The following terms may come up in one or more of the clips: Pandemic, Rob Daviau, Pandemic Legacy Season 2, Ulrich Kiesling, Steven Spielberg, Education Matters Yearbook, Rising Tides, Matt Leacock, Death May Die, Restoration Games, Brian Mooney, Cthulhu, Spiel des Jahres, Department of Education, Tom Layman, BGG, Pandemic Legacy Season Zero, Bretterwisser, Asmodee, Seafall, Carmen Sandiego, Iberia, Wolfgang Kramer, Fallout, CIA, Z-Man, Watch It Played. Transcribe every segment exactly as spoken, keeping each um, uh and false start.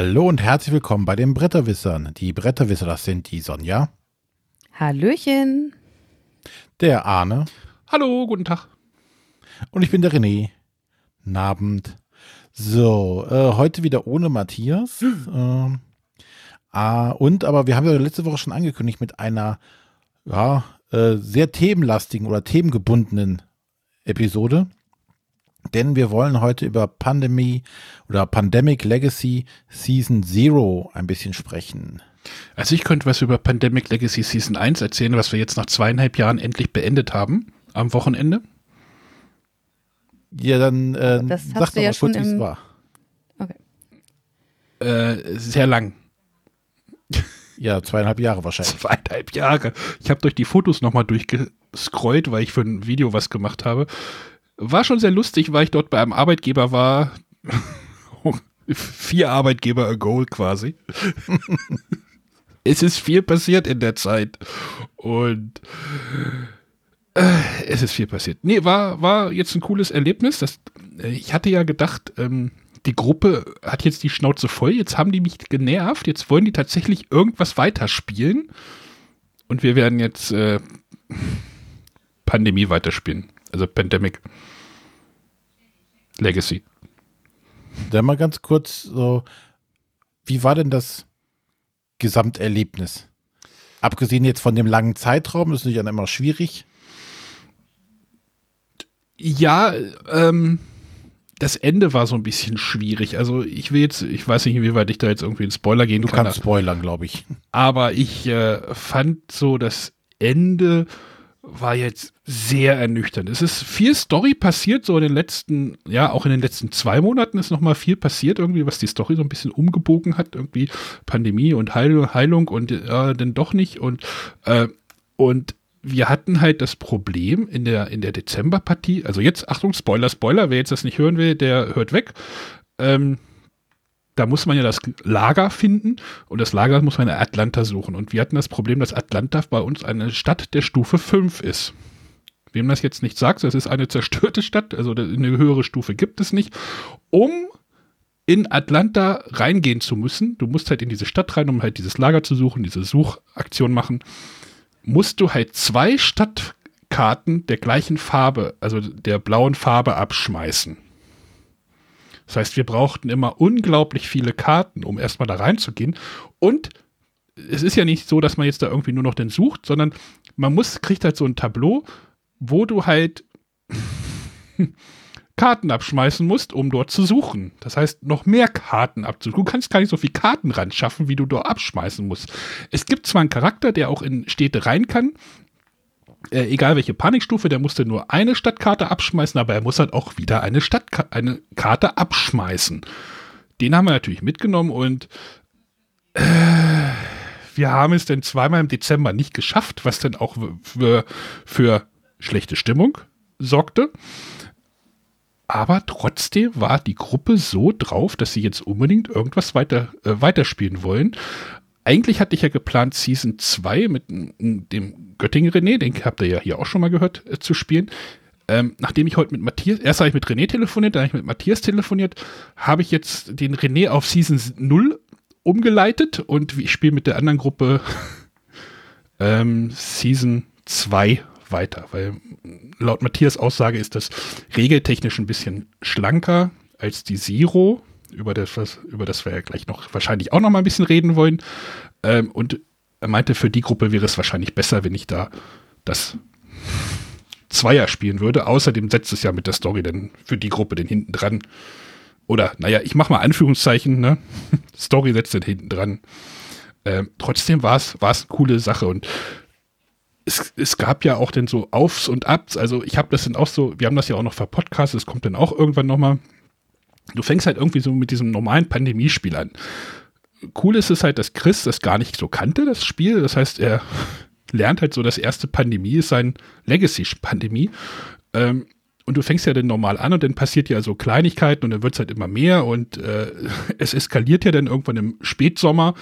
Hallo und herzlich willkommen bei den Bretterwissern. Die Bretterwisser, das sind die Sonja. Hallöchen. Der Arne. Hallo, guten Tag. Und ich bin der René. Guten Abend. So, äh, heute wieder ohne Matthias. ähm, äh, und, aber wir haben ja letzte Woche schon angekündigt mit einer ja, äh, sehr themenlastigen oder themengebundenen Episode. Denn wir wollen heute über Pandemie oder Pandemic Legacy Season Zero ein bisschen sprechen. Also ich könnte was über Pandemic Legacy Season eins erzählen, was wir jetzt nach zweieinhalb Jahren endlich beendet haben, am Wochenende. Ja, dann äh, sag doch ja mal kurz, wie es war. Okay. Äh, sehr lang. Ja, zweieinhalb Jahre wahrscheinlich. Zweieinhalb Jahre. Ich habe durch die Fotos nochmal durchgescrollt, weil ich für ein Video was gemacht habe. War schon sehr lustig, weil ich dort bei einem Arbeitgeber war. Vier Arbeitgeber ago quasi. Es ist viel passiert in der Zeit. Und äh, es ist viel passiert. Nee, war, war jetzt ein cooles Erlebnis. Das, äh, ich hatte ja gedacht, ähm, die Gruppe hat jetzt die Schnauze voll. Jetzt haben die mich genervt. Jetzt wollen die tatsächlich irgendwas weiterspielen. Und wir werden jetzt äh, Pandemie weiterspielen. Also Pandemic Legacy. Dann mal ganz kurz, so, wie war denn das Gesamterlebnis? Abgesehen jetzt von dem langen Zeitraum, ist natürlich immer schwierig. Ja, ähm, das Ende war so ein bisschen schwierig. Also ich will jetzt, ich weiß nicht, inwieweit ich da jetzt irgendwie in Spoiler gehen kann. Du kannst spoilern, glaube ich. Aber ich äh, fand so das Ende war jetzt sehr ernüchternd. Es ist viel Story passiert, so in den letzten, ja, auch in den letzten zwei Monaten ist nochmal viel passiert, irgendwie, was die Story so ein bisschen umgebogen hat, irgendwie Pandemie und Heil- Heilung und äh, dann doch nicht. Und, äh, und wir hatten halt das Problem in der, in der Dezemberpartie, also jetzt, Achtung, Spoiler, Spoiler, wer jetzt das nicht hören will, der hört weg. Ähm, da muss man ja das Lager finden und das Lager muss man in Atlanta suchen. Und wir hatten das Problem, dass Atlanta bei uns eine Stadt der Stufe fünf ist. Wem das jetzt nicht sagt, das ist eine zerstörte Stadt, also eine höhere Stufe gibt es nicht. Um in Atlanta reingehen zu müssen, du musst halt in diese Stadt rein, um halt dieses Lager zu suchen, diese Suchaktion machen, musst du halt zwei Stadtkarten der gleichen Farbe, also der blauen Farbe abschmeißen. Das heißt, wir brauchten immer unglaublich viele Karten, um erstmal da reinzugehen. Und es ist ja nicht so, dass man jetzt da irgendwie nur noch den sucht, sondern man muss, kriegt halt so ein Tableau, wo du halt Karten abschmeißen musst, um dort zu suchen. Das heißt, noch mehr Karten abzusuchen. Du kannst gar nicht so viele Karten ran schaffen, wie du dort abschmeißen musst. Es gibt zwar einen Charakter, der auch in Städte rein kann, Äh, egal welche Panikstufe, der musste nur eine Stadtkarte abschmeißen, aber er muss halt auch wieder eine Stadtka- eine Karte abschmeißen. Den haben wir natürlich mitgenommen und äh, wir haben es dann zweimal im Dezember nicht geschafft, was dann auch w- w- für schlechte Stimmung sorgte. Aber trotzdem war die Gruppe so drauf, dass sie jetzt unbedingt irgendwas weiter, äh, weiterspielen wollen. Eigentlich hatte ich ja geplant, Season zwei mit dem Göttingen René, den habt ihr ja hier auch schon mal gehört, äh, zu spielen. Ähm, nachdem ich heute mit Matthias, erst habe ich mit René telefoniert, dann habe ich mit Matthias telefoniert, habe ich jetzt den René auf Season null umgeleitet und ich spiele mit der anderen Gruppe ähm, Season zwei weiter, weil laut Matthias Aussage ist das regeltechnisch ein bisschen schlanker als die Zero, über das, über das wir ja gleich noch wahrscheinlich auch noch mal ein bisschen reden wollen. Ähm, und er meinte, für die Gruppe wäre es wahrscheinlich besser, wenn ich da das Zweier spielen würde. Außerdem setzt es ja mit der Story dann für die Gruppe den hinten dran. Oder, naja, ich mach mal Anführungszeichen, ne? Story setzt den hinten dran. Ähm, trotzdem war es eine coole Sache. Und es, es gab ja auch dann so Aufs und Abs. Also ich habe das dann auch so, wir haben das ja auch noch verpodcastet, es kommt dann auch irgendwann noch mal. Du fängst halt irgendwie so mit diesem normalen Pandemiespiel an. Cool ist es halt, dass Chris das gar nicht so kannte, das Spiel. Das heißt, er lernt halt so, das erste Pandemie ist sein Legacy-Pandemie. Ähm, und du fängst ja dann normal an und dann passiert ja so Kleinigkeiten und dann wird es halt immer mehr und äh, es eskaliert ja dann irgendwann im Spätsommer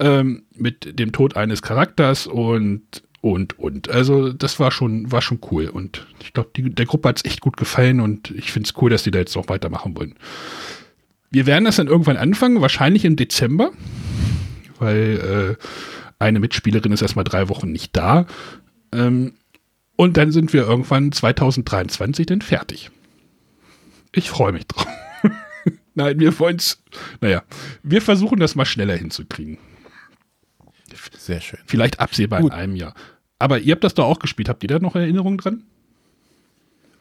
ähm, mit dem Tod eines Charakters und, und, und. Also das war schon, war schon cool und ich glaube, der Gruppe hat es echt gut gefallen und ich finde es cool, dass die da jetzt noch weitermachen wollen. wir werden das dann irgendwann anfangen, wahrscheinlich im Dezember, weil äh, eine Mitspielerin ist erstmal drei Wochen nicht da. Ähm, und dann sind wir irgendwann zwanzig dreiundzwanzig dann fertig. Ich freue mich drauf. Nein, wir wollen es, naja, wir versuchen das mal schneller hinzukriegen. Sehr schön. Vielleicht absehbar Gut. in einem Jahr. Aber ihr habt das doch auch gespielt. Habt ihr da noch Erinnerungen dran?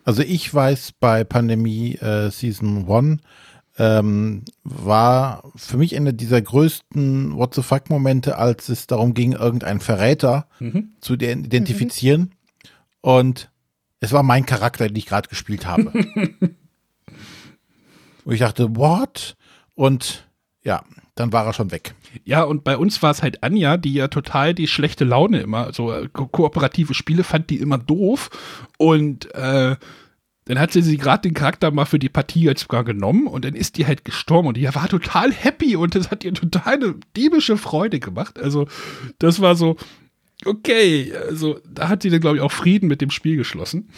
Also ich weiß, bei Pandemie äh, Season eins ähm, war für mich einer dieser größten What-the-fuck-Momente, als es darum ging, irgendeinen Verräter mhm. zu identifizieren. Mhm. Und es war mein Charakter, den ich gerade gespielt habe. Und ich dachte, what? Und ja, dann war er schon weg. Ja, und bei uns war es halt Anja, die ja total die schlechte Laune immer, so ko- kooperative Spiele fand die immer doof. Und äh, dann hat sie sie gerade den Charakter mal für die Partie jetzt sogar genommen und dann ist die halt gestorben und die war total happy und das hat ihr total eine diebische Freude gemacht. Also das war so, okay, also da hat sie dann, glaube ich, auch Frieden mit dem Spiel geschlossen.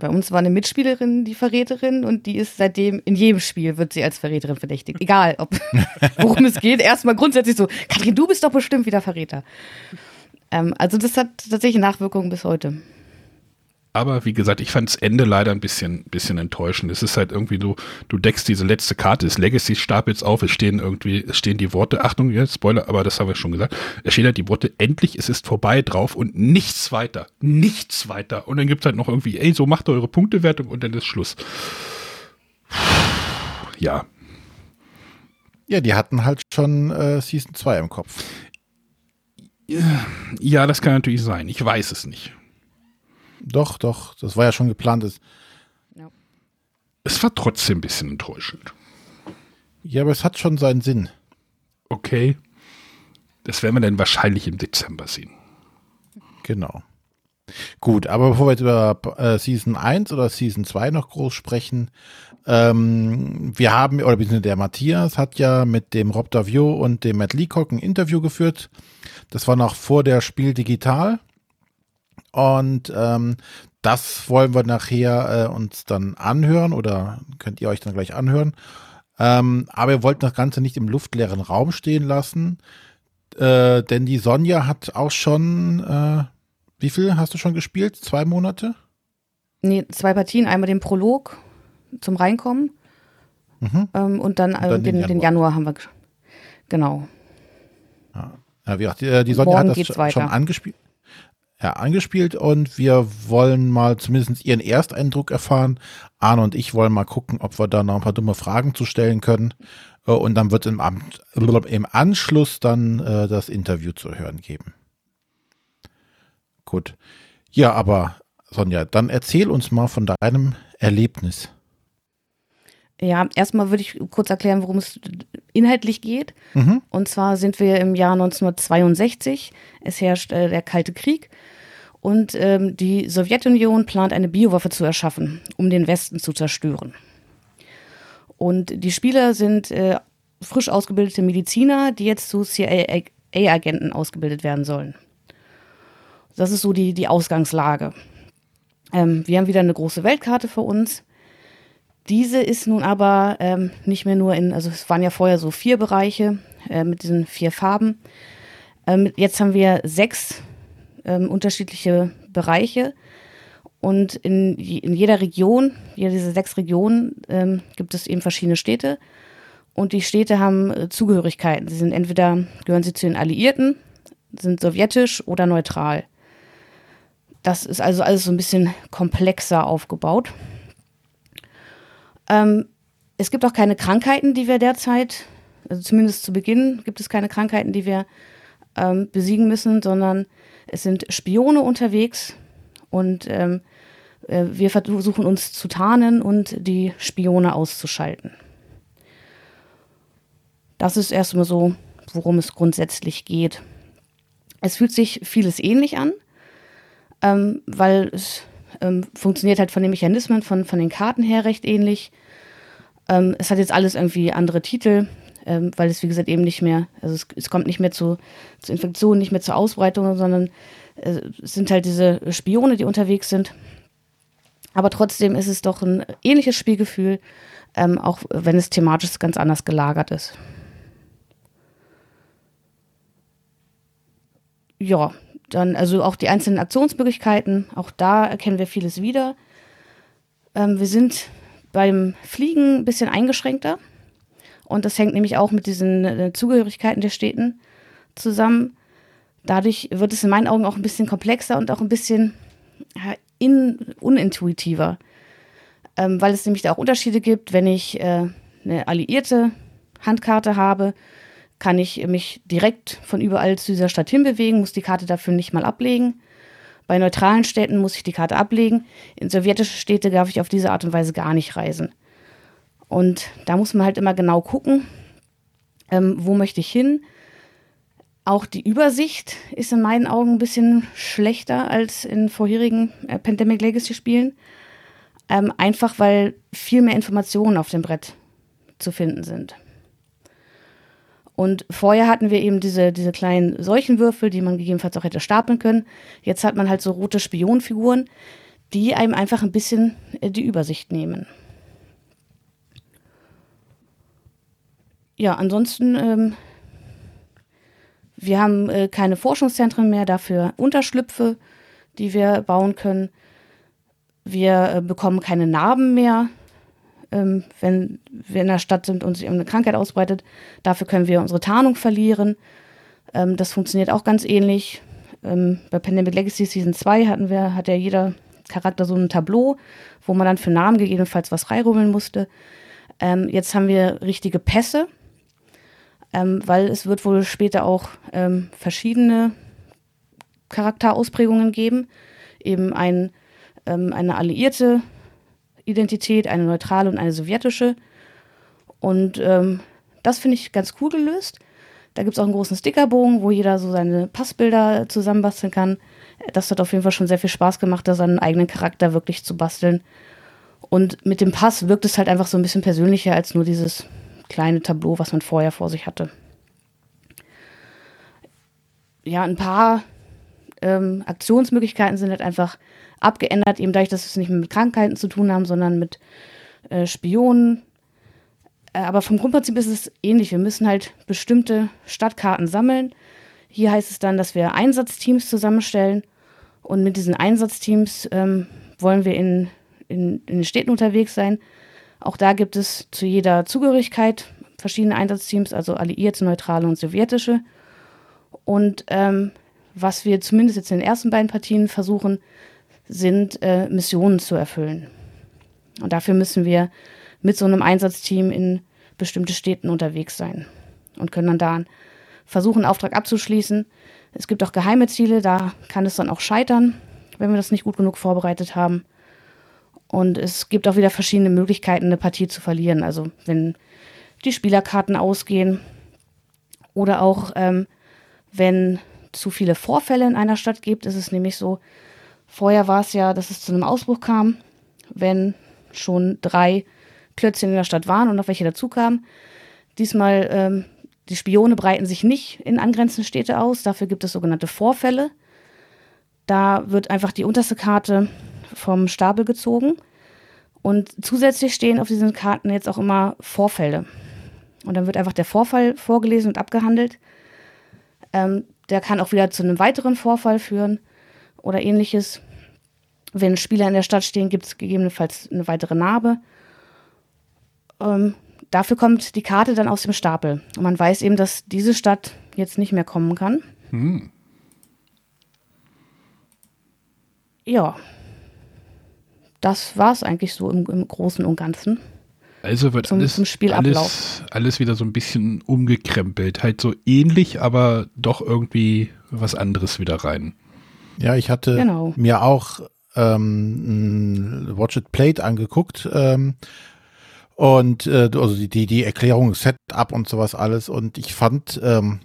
Bei uns war eine Mitspielerin die Verräterin und die ist seitdem, in jedem Spiel wird sie als Verräterin verdächtigt. Egal, ob, worum es geht. Erstmal grundsätzlich so, Katrin, du bist doch bestimmt wieder Verräter. Ähm, also das hat tatsächlich Nachwirkungen bis heute. Aber wie gesagt, ich fand das Ende leider ein bisschen, bisschen enttäuschend. Es ist halt irgendwie, du, du deckst diese letzte Karte des Legacy-Stapels auf, es stehen irgendwie, es stehen die Worte, Achtung, ja, Spoiler, aber das haben wir schon gesagt, es stehen halt die Worte, endlich, es ist vorbei drauf und nichts weiter, nichts weiter. Und dann gibt's halt noch irgendwie, ey, so macht eure Punktewertung und dann ist Schluss. Ja. Ja, die hatten halt schon äh, Season zwei im Kopf. Ja, das kann natürlich sein, ich weiß es nicht. Doch, doch, das war ja schon geplant. Ist. No. Es war trotzdem ein bisschen enttäuschend. Ja, aber es hat schon seinen Sinn. Okay, das werden wir dann wahrscheinlich im Dezember sehen. Genau. Gut, aber bevor wir jetzt über äh, Season eins oder Season zwei noch groß sprechen, ähm, wir haben, oder beziehungsweise der Matthias hat ja mit dem Rob Daviau und dem Matt Leacock ein Interview geführt. Das war noch vor der Spiel Digital. Und ähm, das wollen wir nachher äh, uns dann anhören oder könnt ihr euch dann gleich anhören. Ähm, aber wir wollten das Ganze nicht im luftleeren Raum stehen lassen, äh, denn die Sonja hat auch schon, äh, wie viel hast du schon gespielt? Zwei Monate? Nee, zwei Partien. Einmal den Prolog zum Reinkommen mhm. ähm, und dann, äh, und dann den, den, Januar. den Januar haben wir, gesch- genau. Ja, ja wie auch, die, die Sonja hat das schon weiter. angespielt. Ja, angespielt und wir wollen mal zumindest ihren Ersteindruck erfahren. Arne und ich wollen mal gucken, ob wir da noch ein paar dumme Fragen zu stellen können. Und dann wird im, im Anschluss dann äh, das Interview zu hören geben. Gut. Ja, aber Sonja, dann erzähl uns mal von deinem Erlebnis. Ja, erstmal würde ich kurz erklären, worum es inhaltlich geht. Mhm. Und zwar sind wir im Jahr neunzehnhundertzweiundsechzig. Es herrscht äh, der Kalte Krieg. Und ähm, die Sowjetunion plant, eine Biowaffe zu erschaffen, um den Westen zu zerstören. Und die Spieler sind äh, frisch ausgebildete Mediziner, die jetzt zu C I A-Agenten ausgebildet werden sollen. Das ist so die, die Ausgangslage. Ähm, wir haben wieder eine große Weltkarte vor uns. Diese ist nun aber ähm, nicht mehr nur in, also es waren ja vorher so vier Bereiche äh, mit diesen vier Farben. Ähm, jetzt haben wir sechs ähm, unterschiedliche Bereiche und in, in jeder Region, jeder dieser sechs Regionen ähm, gibt es eben verschiedene Städte und die Städte haben äh, Zugehörigkeiten. Sie sind entweder, gehören sie zu den Alliierten, sind sowjetisch oder neutral. Das ist also alles so ein bisschen komplexer aufgebaut. Ähm, es gibt auch keine Krankheiten, die wir derzeit, also zumindest zu Beginn gibt es keine Krankheiten, die wir ähm, besiegen müssen, sondern es sind Spione unterwegs und ähm, äh, wir versuchen uns zu tarnen und die Spione auszuschalten. Das ist erstmal so, worum es grundsätzlich geht. Es fühlt sich vieles ähnlich an, ähm, weil es Ähm, funktioniert halt von den Mechanismen, von, von den Karten her recht ähnlich. Ähm, es hat jetzt alles irgendwie andere Titel, ähm, weil es, wie gesagt, eben nicht mehr, also es, es kommt nicht mehr zu, zu Infektionen, nicht mehr zur Ausbreitung, sondern äh, es sind halt diese Spione, die unterwegs sind. Aber trotzdem ist es doch ein ähnliches Spielgefühl, ähm, auch wenn es thematisch ganz anders gelagert ist. Ja, dann also auch die einzelnen Aktionsmöglichkeiten, auch da erkennen wir vieles wieder. Ähm, wir sind beim Fliegen ein bisschen eingeschränkter und das hängt nämlich auch mit diesen äh, Zugehörigkeiten der Städten zusammen. Dadurch wird es in meinen Augen auch ein bisschen komplexer und auch ein bisschen ja, in, unintuitiver, ähm, weil es nämlich da auch Unterschiede gibt. Wenn ich äh, eine alliierte Handkarte habe, kann ich mich direkt von überall zu dieser Stadt hinbewegen, muss die Karte dafür nicht mal ablegen. Bei neutralen Städten muss ich die Karte ablegen. In sowjetische Städte darf ich auf diese Art und Weise gar nicht reisen. Und da muss man halt immer genau gucken, ähm, wo möchte ich hin. Auch die Übersicht ist in meinen Augen ein bisschen schlechter als in vorherigen äh, Pandemic Legacy-Spielen. Ähm, einfach, weil viel mehr Informationen auf dem Brett zu finden sind. Und vorher hatten wir eben diese, diese kleinen Seuchenwürfel, die man gegebenenfalls auch hätte stapeln können. Jetzt hat man halt so rote Spionfiguren, die einem einfach ein bisschen die Übersicht nehmen. Ja, ansonsten, ähm, wir haben äh, keine Forschungszentren mehr, dafür Unterschlüpfe, die wir bauen können. Wir äh, bekommen keine Narben mehr. Wenn wir in der Stadt sind und sich eine Krankheit ausbreitet. Dafür können wir unsere Tarnung verlieren. Das funktioniert auch ganz ähnlich. Bei Pandemic Legacy Season zwei hatten wir, hat ja jeder Charakter so ein Tableau, wo man dann für Namen gegebenenfalls was reinrummeln musste. Jetzt haben wir richtige Pässe, weil es wird wohl später auch verschiedene Charakterausprägungen geben. Eben ein, eine alliierte Identität, eine neutrale und eine sowjetische. Und ähm, das finde ich ganz cool gelöst. Da gibt es auch einen großen Stickerbogen, wo jeder so seine Passbilder zusammenbasteln kann. Das hat auf jeden Fall schon sehr viel Spaß gemacht, da seinen eigenen Charakter wirklich zu basteln. Und mit dem Pass wirkt es halt einfach so ein bisschen persönlicher als nur dieses kleine Tableau, was man vorher vor sich hatte. Ja, ein paar ähm, Aktionsmöglichkeiten sind halt einfach abgeändert, eben dadurch, dass wir es nicht mehr mit Krankheiten zu tun haben, sondern mit äh, Spionen. Äh, aber vom Grundprinzip ist es ähnlich. Wir müssen halt bestimmte Stadtkarten sammeln. Hier heißt es dann, dass wir Einsatzteams zusammenstellen. Und mit diesen Einsatzteams ähm, wollen wir in, in, in den Städten unterwegs sein. Auch da gibt es zu jeder Zugehörigkeit verschiedene Einsatzteams, also alliierte, neutrale und sowjetische. Und ähm, was wir zumindest jetzt in den ersten beiden Partien versuchen, sind äh, Missionen zu erfüllen. Und dafür müssen wir mit so einem Einsatzteam in bestimmte Städten unterwegs sein und können dann da versuchen, einen Auftrag abzuschließen. Es gibt auch geheime Ziele, da kann es dann auch scheitern, wenn wir das nicht gut genug vorbereitet haben. Und es gibt auch wieder verschiedene Möglichkeiten, eine Partie zu verlieren. Also wenn die Spielerkarten ausgehen oder auch ähm, wenn zu viele Vorfälle in einer Stadt gibt, ist es nämlich so, vorher war es ja, dass es zu einem Ausbruch kam, wenn schon drei Klötzchen in der Stadt waren und noch welche dazu kamen. Diesmal, ähm, die Spione breiten sich nicht in angrenzende Städte aus. Dafür gibt es sogenannte Vorfälle. Da wird einfach die unterste Karte vom Stapel gezogen. Und zusätzlich stehen auf diesen Karten jetzt auch immer Vorfälle. Und dann wird einfach der Vorfall vorgelesen und abgehandelt. Ähm, der kann auch wieder zu einem weiteren Vorfall führen. Oder ähnliches. Wenn Spieler in der Stadt stehen, gibt es gegebenenfalls eine weitere Narbe. Ähm, dafür kommt die Karte dann aus dem Stapel. Und man weiß eben, dass diese Stadt jetzt nicht mehr kommen kann. Hm. Ja. Das war es eigentlich so im, im Großen und Ganzen. Also wird zum, alles, zum alles, alles wieder so ein bisschen umgekrempelt. Halt so ähnlich, aber doch irgendwie was anderes wieder rein. Ja, ich hatte genau. mir auch ähm, Watch It Played angeguckt ähm, und äh, also die, die Erklärung, Setup und sowas alles und ich fand, ähm,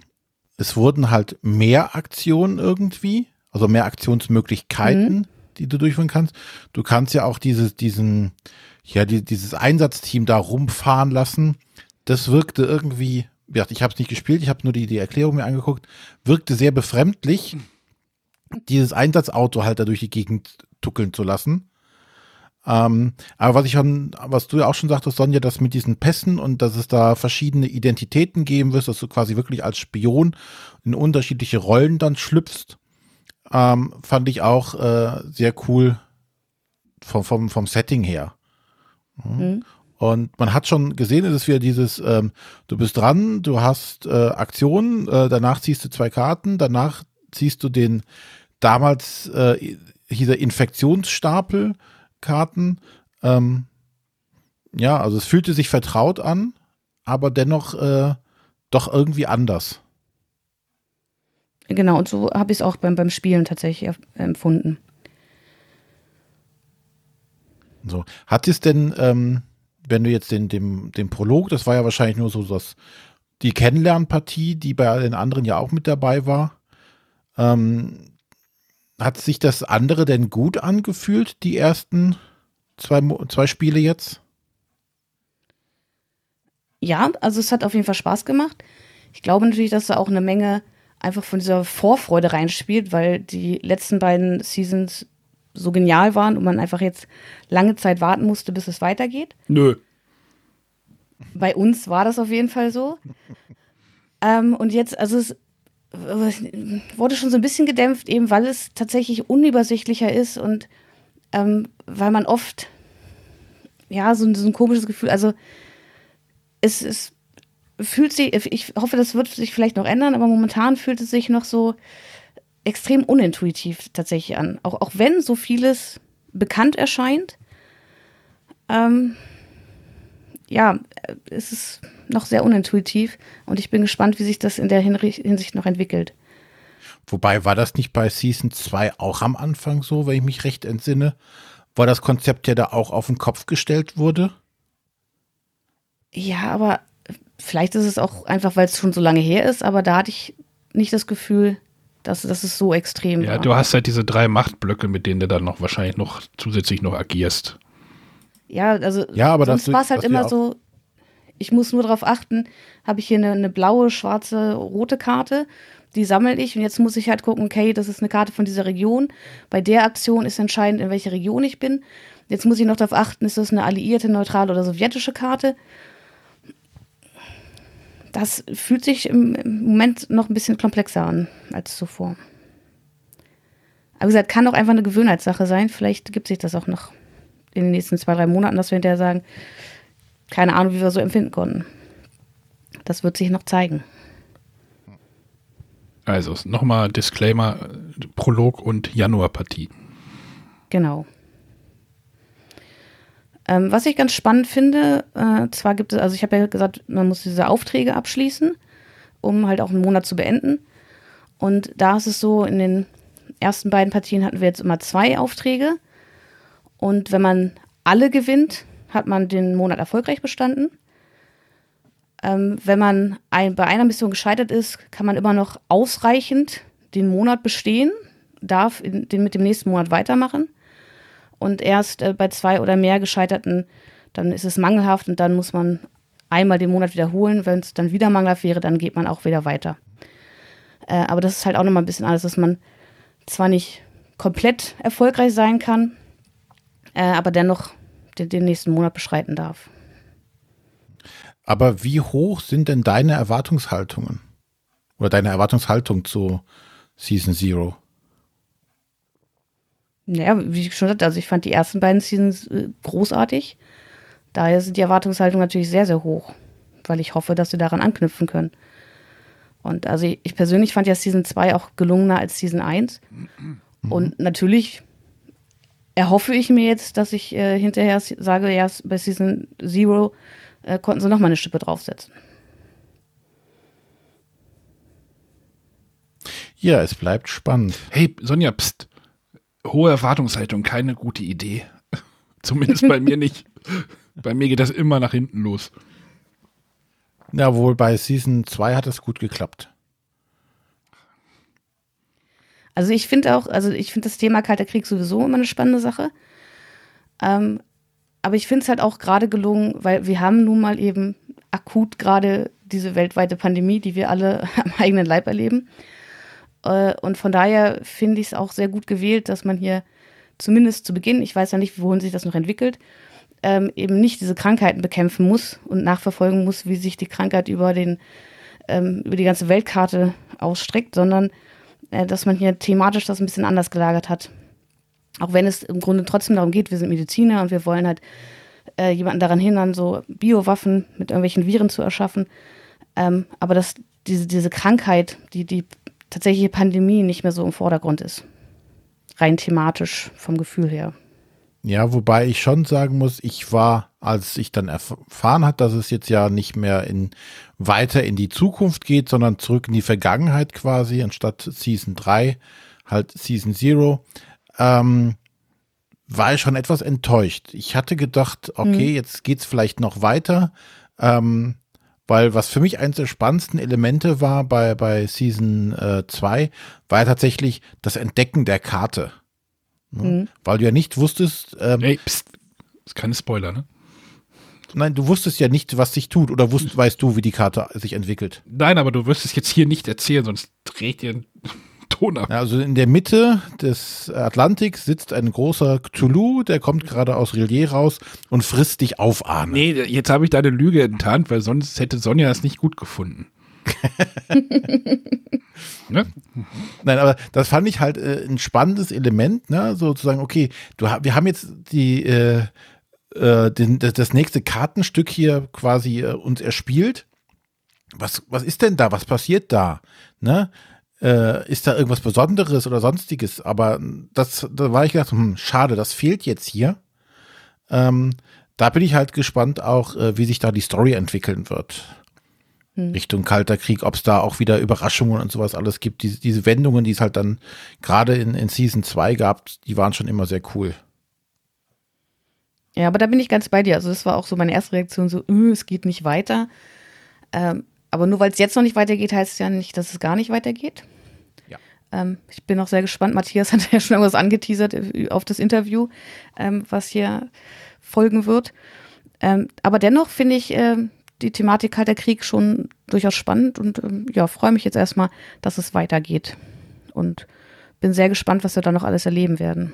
es wurden halt mehr Aktionen irgendwie, also mehr Aktionsmöglichkeiten, mhm. die du durchführen kannst. Du kannst ja auch dieses, diesen, ja, die, dieses Einsatzteam da rumfahren lassen. Das wirkte irgendwie, ja, ich habe es nicht gespielt, ich habe nur die, die Erklärung mir angeguckt, wirkte sehr befremdlich. Mhm. Dieses Einsatzauto halt da durch die Gegend tuckeln zu lassen. Ähm, aber was ich schon, was du ja auch schon sagtest, Sonja, dass mit diesen Pässen und dass es da verschiedene Identitäten geben wirst, dass du quasi wirklich als Spion in unterschiedliche Rollen dann schlüpfst, ähm, fand ich auch äh, sehr cool vom, vom, vom Setting her. Mhm. Mhm. Und man hat schon gesehen, es ist wieder dieses, ähm, du bist dran, du hast äh, Aktionen, äh, danach ziehst du zwei Karten, danach ziehst du den damals äh, dieser Infektionsstapel Karten. Ähm, ja, also es fühlte sich vertraut an, aber dennoch äh, doch irgendwie anders. Genau, und so habe ich es auch beim, beim Spielen tatsächlich empfunden. So, hat es denn... Ähm, wenn du jetzt den, dem, dem Prolog, das war ja wahrscheinlich nur so das, die Kennenlernpartie, die bei den anderen ja auch mit dabei war, ähm, hat sich das andere denn gut angefühlt, die ersten zwei, zwei Spiele jetzt? Ja, also es hat auf jeden Fall Spaß gemacht. Ich glaube natürlich, dass da auch eine Menge einfach von dieser Vorfreude reinspielt, weil die letzten beiden Seasons so genial waren und man einfach jetzt lange Zeit warten musste, bis es weitergeht. Nö. Bei uns war das auf jeden Fall so. ähm, und jetzt, also es wurde schon so ein bisschen gedämpft, eben weil es tatsächlich unübersichtlicher ist und ähm, weil man oft ja, so, so ein komisches Gefühl, also es, es fühlt sich, ich hoffe, das wird sich vielleicht noch ändern, aber momentan fühlt es sich noch so extrem unintuitiv tatsächlich an. Auch, auch wenn so vieles bekannt erscheint, ähm, ja, es ist noch sehr unintuitiv und ich bin gespannt, wie sich das in der Hinsicht noch entwickelt. Wobei, war das nicht bei Season zwei auch am Anfang so, wenn ich mich recht entsinne, weil das Konzept ja da auch auf den Kopf gestellt wurde? Ja, aber vielleicht ist es auch einfach, weil es schon so lange her ist, aber da hatte ich nicht das Gefühl, Das, das ist so extrem. Ja, du hast halt diese drei Machtblöcke, mit denen du dann noch wahrscheinlich noch zusätzlich noch agierst. Ja, also ja, aber sonst war es halt immer so, ich muss nur darauf achten, habe ich hier eine, eine blaue, schwarze, rote Karte, die sammle ich und jetzt muss ich halt gucken, okay, das ist eine Karte von dieser Region, bei der Aktion ist entscheidend, in welcher Region ich bin. Jetzt muss ich noch darauf achten, ist das eine alliierte, neutrale oder sowjetische Karte. Das fühlt sich im Moment noch ein bisschen komplexer an als zuvor. Aber wie gesagt, kann auch einfach eine Gewohnheitssache sein. Vielleicht gibt sich das auch noch in den nächsten zwei, drei Monaten, dass wir hinterher sagen, keine Ahnung, wie wir so empfinden konnten. Das wird sich noch zeigen. Also nochmal Disclaimer, Prolog und Januarpartie. Genau. Ähm, was ich ganz spannend finde, äh, zwar gibt es, also ich habe ja gesagt, man muss diese Aufträge abschließen, um halt auch einen Monat zu beenden. Und da ist es so, in den ersten beiden Partien hatten wir jetzt immer zwei Aufträge. Und wenn man alle gewinnt, hat man den Monat erfolgreich bestanden. Ähm, wenn man ein, bei einer Mission gescheitert ist, kann man immer noch ausreichend den Monat bestehen, darf in, den mit dem nächsten Monat weitermachen. Und erst äh, bei zwei oder mehr Gescheiterten, dann ist es mangelhaft und dann muss man einmal den Monat wiederholen. Wenn es dann wieder mangelhaft wäre, dann geht man auch wieder weiter. Äh, aber das ist halt auch nochmal ein bisschen anders, dass man zwar nicht komplett erfolgreich sein kann, äh, aber dennoch den, den nächsten Monat beschreiten darf. Aber wie hoch sind denn deine Erwartungshaltungen? Oder deine Erwartungshaltung zu Season Zero? Naja, wie ich schon sagte, also ich fand die ersten beiden Seasons großartig. Daher sind die Erwartungshaltungen natürlich sehr, sehr hoch, weil ich hoffe, dass wir daran anknüpfen können. Und also ich, ich persönlich fand ja Season zwei auch gelungener als Season eins. Mhm. Und natürlich erhoffe ich mir jetzt, dass ich äh, hinterher sage, ja, bei Season Zero äh, konnten sie nochmal eine Schippe draufsetzen. Ja, es bleibt spannend. Hey, Sonja, pst. Hohe Erwartungshaltung, keine gute Idee. Zumindest bei mir nicht. Bei mir geht das immer nach hinten los. Na wohl, bei Season zwei hat das gut geklappt. Also ich finde auch, also ich finde das Thema Kalter Krieg sowieso immer eine spannende Sache. Ähm, aber ich finde es halt auch gerade gelungen, weil wir haben nun mal eben akut gerade diese weltweite Pandemie, die wir alle am eigenen Leib erleben. Und von daher finde ich es auch sehr gut gewählt, dass man hier zumindest zu Beginn, ich weiß ja nicht, wohin sich das noch entwickelt, ähm, eben nicht diese Krankheiten bekämpfen muss und nachverfolgen muss, wie sich die Krankheit über den ähm, über die ganze Weltkarte ausstreckt, sondern äh, dass man hier thematisch das ein bisschen anders gelagert hat. Auch wenn es im Grunde trotzdem darum geht, wir sind Mediziner und wir wollen halt äh, jemanden daran hindern, so Biowaffen mit irgendwelchen Viren zu erschaffen. Ähm, aber dass diese, diese Krankheit, die, die tatsächliche Pandemie nicht mehr so im Vordergrund ist. Rein thematisch vom Gefühl her. Ja, wobei ich schon sagen muss, ich war, als ich dann erfahren hat, dass es jetzt ja nicht mehr in weiter in die Zukunft geht, sondern zurück in die Vergangenheit quasi, anstatt Season drei, halt Season Zero, ähm, war ich schon etwas enttäuscht. Ich hatte gedacht, okay, mhm. jetzt geht's vielleicht noch weiter, ähm, weil was für mich eines der spannendsten Elemente war bei, bei Season zwei, äh, war ja tatsächlich das Entdecken der Karte. Ne? Mhm. Weil du ja nicht wusstest. Ähm, Ey, pst, ist keine Spoiler, ne? Nein, du wusstest ja nicht, was sich tut. Oder wusst, weißt du, wie die Karte sich entwickelt? Nein, aber du wirst es jetzt hier nicht erzählen, sonst dreht ihr einen Ton ab. Also in der Mitte des Atlantiks sitzt ein großer Cthulhu, der kommt gerade aus Rillier raus und frisst dich auf, Arne. Nee, jetzt habe ich deine Lüge enttarnt, weil sonst hätte Sonja es nicht gut gefunden. Ne? Nein, aber das fand ich halt äh, ein spannendes Element, ne? So zu sagen, okay, du, wir haben jetzt die, äh, äh, den, das nächste Kartenstück hier quasi äh, uns erspielt. Was, was ist denn da? Was passiert da? Ne? Äh, ist da irgendwas Besonderes oder Sonstiges? Aber das, da war ich gedacht, hm, schade, das fehlt jetzt hier. Ähm, da bin ich halt gespannt auch, äh, wie sich da die Story entwickeln wird. Hm. Richtung Kalter Krieg, ob es da auch wieder Überraschungen und sowas alles gibt. Diese, diese Wendungen, die es halt dann gerade in, in Season zwei gab, die waren schon immer sehr cool. Ja, aber da bin ich ganz bei dir. Also das war auch so meine erste Reaktion, so, äh, es geht nicht weiter. Ähm, Aber nur weil es jetzt noch nicht weitergeht, heißt es ja nicht, dass es gar nicht weitergeht. Ja. Ähm, ich bin auch sehr gespannt. Matthias hat ja schon irgendwas angeteasert auf das Interview, ähm, was hier folgen wird. Ähm, aber dennoch finde ich äh, die Thematik Kalter Krieg schon durchaus spannend und ähm, ja, freue mich jetzt erstmal, dass es weitergeht. Und bin sehr gespannt, was wir da noch alles erleben werden.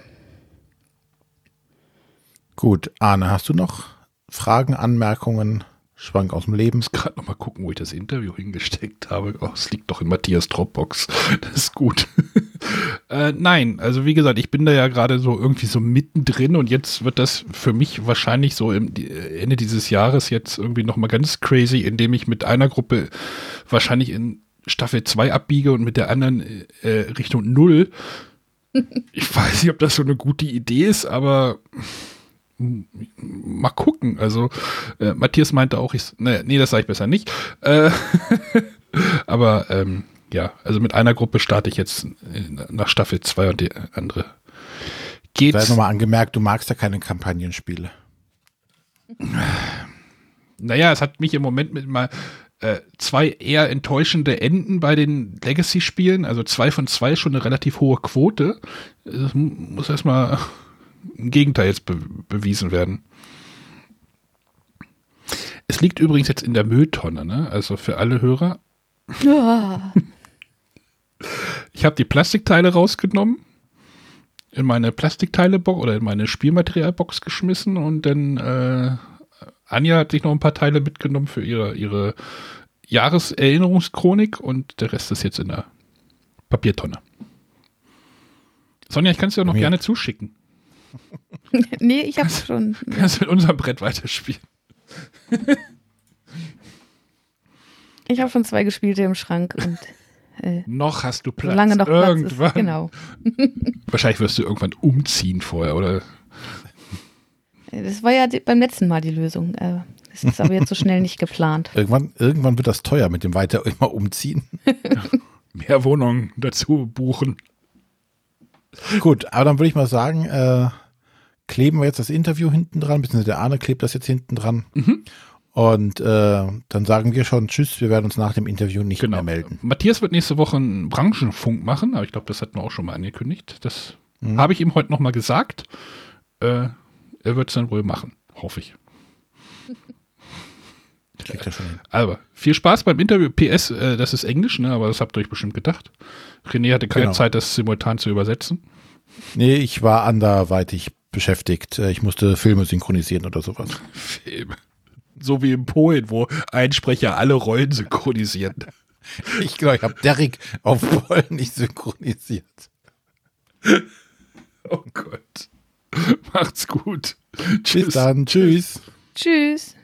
Gut, Arne, hast du noch Fragen, Anmerkungen? Schwank aus dem Leben. Ich muss gerade noch mal gucken, wo ich das Interview hingesteckt habe. Oh, es liegt doch in Matthias Dropbox. Das ist gut. äh, nein, also wie gesagt, ich bin da ja gerade so irgendwie so mittendrin und jetzt wird das für mich wahrscheinlich so im, Ende dieses Jahres jetzt irgendwie noch mal ganz crazy, indem ich mit einer Gruppe wahrscheinlich in Staffel zwei abbiege und mit der anderen äh, Richtung null. Ich weiß nicht, ob das so eine gute Idee ist, aber mal gucken, also äh, Matthias meinte auch, ich, ne, nee, das sage ich besser nicht, äh, aber ähm, ja, also mit einer Gruppe starte ich jetzt nach Staffel zwei und die andere geht. Sei nochmal angemerkt, du magst ja keine Kampagnenspiele. Naja, es hat mich im Moment mit mal äh, zwei eher enttäuschende Enden bei den Legacy-Spielen, also zwei von zwei schon eine relativ hohe Quote, das muss erstmal im Gegenteil jetzt be- bewiesen werden. Es liegt übrigens jetzt in der Mülltonne, ne? Also für alle Hörer. Ja. Ich habe die Plastikteile rausgenommen, in meine Plastikteile-Box oder in meine Spielmaterialbox geschmissen und dann äh, Anja hat sich noch ein paar Teile mitgenommen für ihre, ihre Jahreserinnerungschronik und der Rest ist jetzt in der Papiertonne. Sonja, ich kann es dir auch noch ja. gerne zuschicken. Nee, ich hab's schon. Kannst mit unserem Brett weiterspielen. Ich habe schon zwei gespielte im Schrank und äh, noch hast du Platz. Solange noch irgendwann. Platz ist, genau. Wahrscheinlich wirst du irgendwann umziehen vorher, oder? Das war ja die, beim letzten Mal die Lösung. Das ist aber jetzt so schnell nicht geplant. Irgendwann, irgendwann wird das teuer mit dem weiter immer umziehen. Mehr Wohnungen dazu buchen. Gut, aber dann würde ich mal sagen, äh, kleben wir jetzt das Interview hinten dran, beziehungsweise der Arne klebt das jetzt hinten dran. Mhm. Und äh, dann sagen wir schon Tschüss, wir werden uns nach dem Interview nicht genau. mehr melden. Matthias wird nächste Woche einen Branchenfunk machen, aber ich glaube, das hatten wir auch schon mal angekündigt. Das mhm. habe ich ihm heute nochmal gesagt. Äh, er wird es dann wohl machen, hoffe ich. Kriegt er schon hin. Aber viel Spaß beim Interview. P S, äh, das ist Englisch, ne? Aber das habt ihr euch bestimmt gedacht. René hatte keine genau. Zeit, das simultan zu übersetzen. Nee, ich war anderweitig beschäftigt. Ich musste Filme synchronisieren oder sowas. Filme. So wie in Polen, wo ein Sprecher alle Rollen synchronisiert. Ich glaube, ich habe Derek auf Polen nicht synchronisiert. Oh Gott. Macht's gut. Tschüss. Bis dann. Tschüss. Tschüss.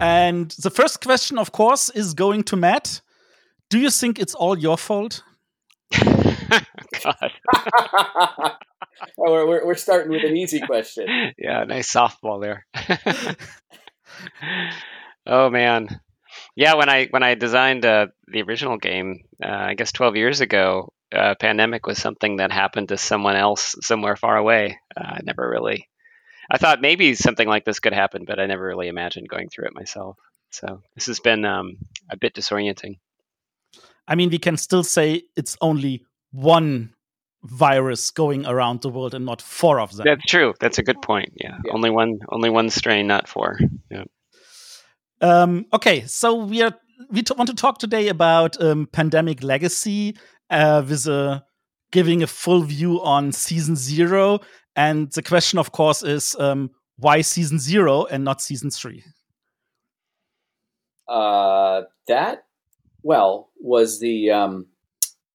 And the first question, of course, is going to Matt. Do you think it's all your fault? God. we're, we're, we're starting with an easy question. Yeah, nice softball there. Oh, man. Yeah, when I when I designed uh, the original game, uh, I guess twelve years ago, uh, Pandemic was something that happened to someone else somewhere far away. Uh, I never really... I thought maybe something like this could happen, but I never really imagined going through it myself. So this has been um, a bit disorienting. I mean, we can still say it's only one virus going around the world and not four of them. That's true. That's a good point. Yeah. yeah. Only one only one strain, not four. Yeah. Um, okay, so we are we t- want to talk today about um, Pandemic Legacy uh, with a, giving a full view on Season Zero, and the question, of course, is um, why Season Zero and not Season Three? Uh, that well was the um,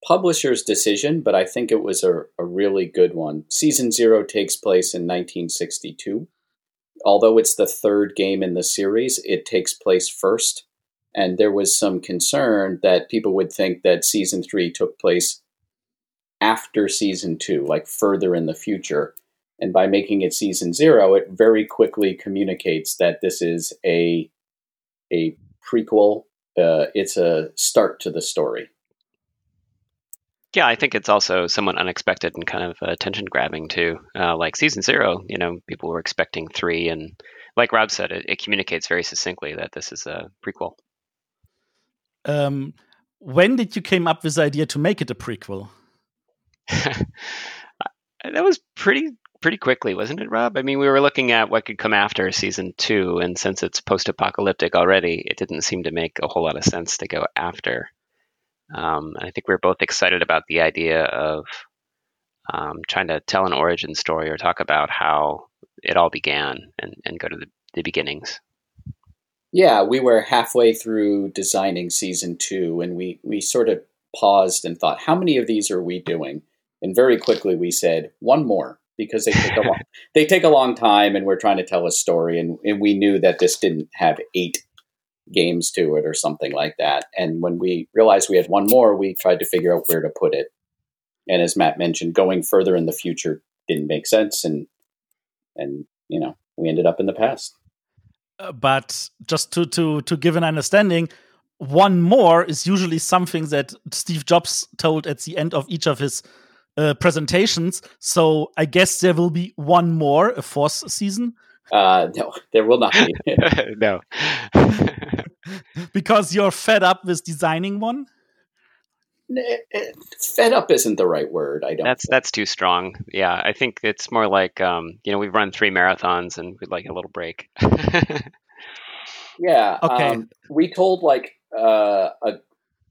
publisher's decision, but I think it was a, a really good one. Season Zero takes place in nineteen sixty-two. Although it's the third game in the series, it takes place first. And there was some concern that people would think that Season three took place after Season two, like further in the future. And by making it Season Zero, it very quickly communicates that this is a a prequel. Uh, it's a start to the story. Yeah, I think it's also somewhat unexpected and kind of uh, attention-grabbing, too. Uh, like Season Zero, you know, people were expecting three, and like Rob said, it, it communicates very succinctly that this is a prequel. Um, when did you came up with the idea to make it a prequel? That was pretty pretty quickly, wasn't it, Rob? I mean, we were looking at what could come after Season two, and since it's post-apocalyptic already, it didn't seem to make a whole lot of sense to go after. Um, I think we were both excited about the idea of um, trying to tell an origin story or talk about how it all began and, and go to the, the beginnings. Yeah, we were halfway through designing Season two, and we, we sort of paused and thought, how many of these are we doing? And very quickly we said, one more, because they take a, long, they take a long time, and we're trying to tell a story, and, and we knew that this didn't have eight games to it or something like that. And when we realized we had one more, we tried to figure out where to put it. And as Matt mentioned, going further in the future didn't make sense. And, and you know, we ended up in the past. Uh, but just to, to, to give an understanding, one more is usually something that Steve Jobs told at the end of each of his uh, presentations. So I guess there will be one more, a fourth season. Uh, no, there will not be. No. Because you're fed up with designing one? Fed up isn't the right word. I don't. That's think. That's too strong. Yeah, I think it's more like um, you know, we've run three marathons and we'd like a little break. Yeah. Okay. Um, we told like uh, a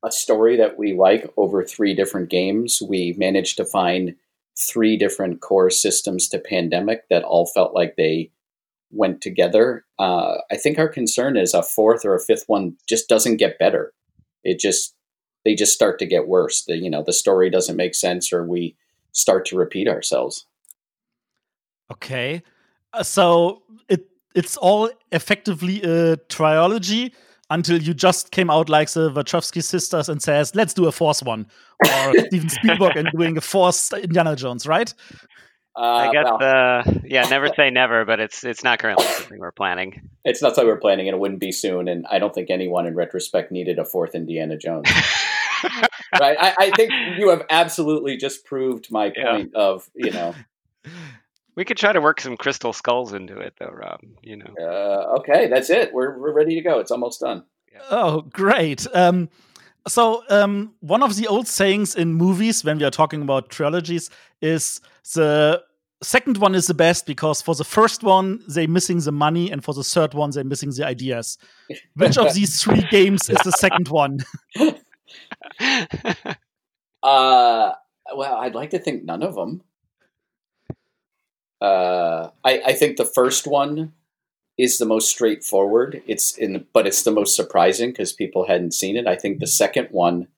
a story that we like over three different games. We managed to find three different core systems to Pandemic that all felt like they went together. Uh, I think our concern is a fourth or a fifth one just doesn't get better. It just, they just start to get worse. The, you know, the story doesn't make sense, or we start to repeat ourselves. Okay. Uh, so it, it's all effectively a trilogy until you just came out like the Wachowski sisters and says, let's do a fourth one, or Steven Spielberg and doing a fourth Indiana Jones, right? Uh, I guess, well. uh, yeah, never say never, but it's it's not currently something we're planning. It's not something we're planning, and it wouldn't be soon, and I don't think anyone in retrospect needed a fourth Indiana Jones. Right? I, I think you have absolutely just proved my point yeah. of, you know. We could try to work some crystal skulls into it, though, Rob, you know. Uh, okay, that's it. We're we're ready to go. It's almost done. Yeah. Oh, great. Um So um, one of the old sayings in movies when we are talking about trilogies is the second one is the best because for the first one, they're missing the money, and for the third one, they're missing the ideas. Which of these three games is the second one? uh, Well, I'd like to think none of them. Uh, I, I think the first one is the most straightforward. It's in, but it's the most surprising because people hadn't seen it. I think the second one,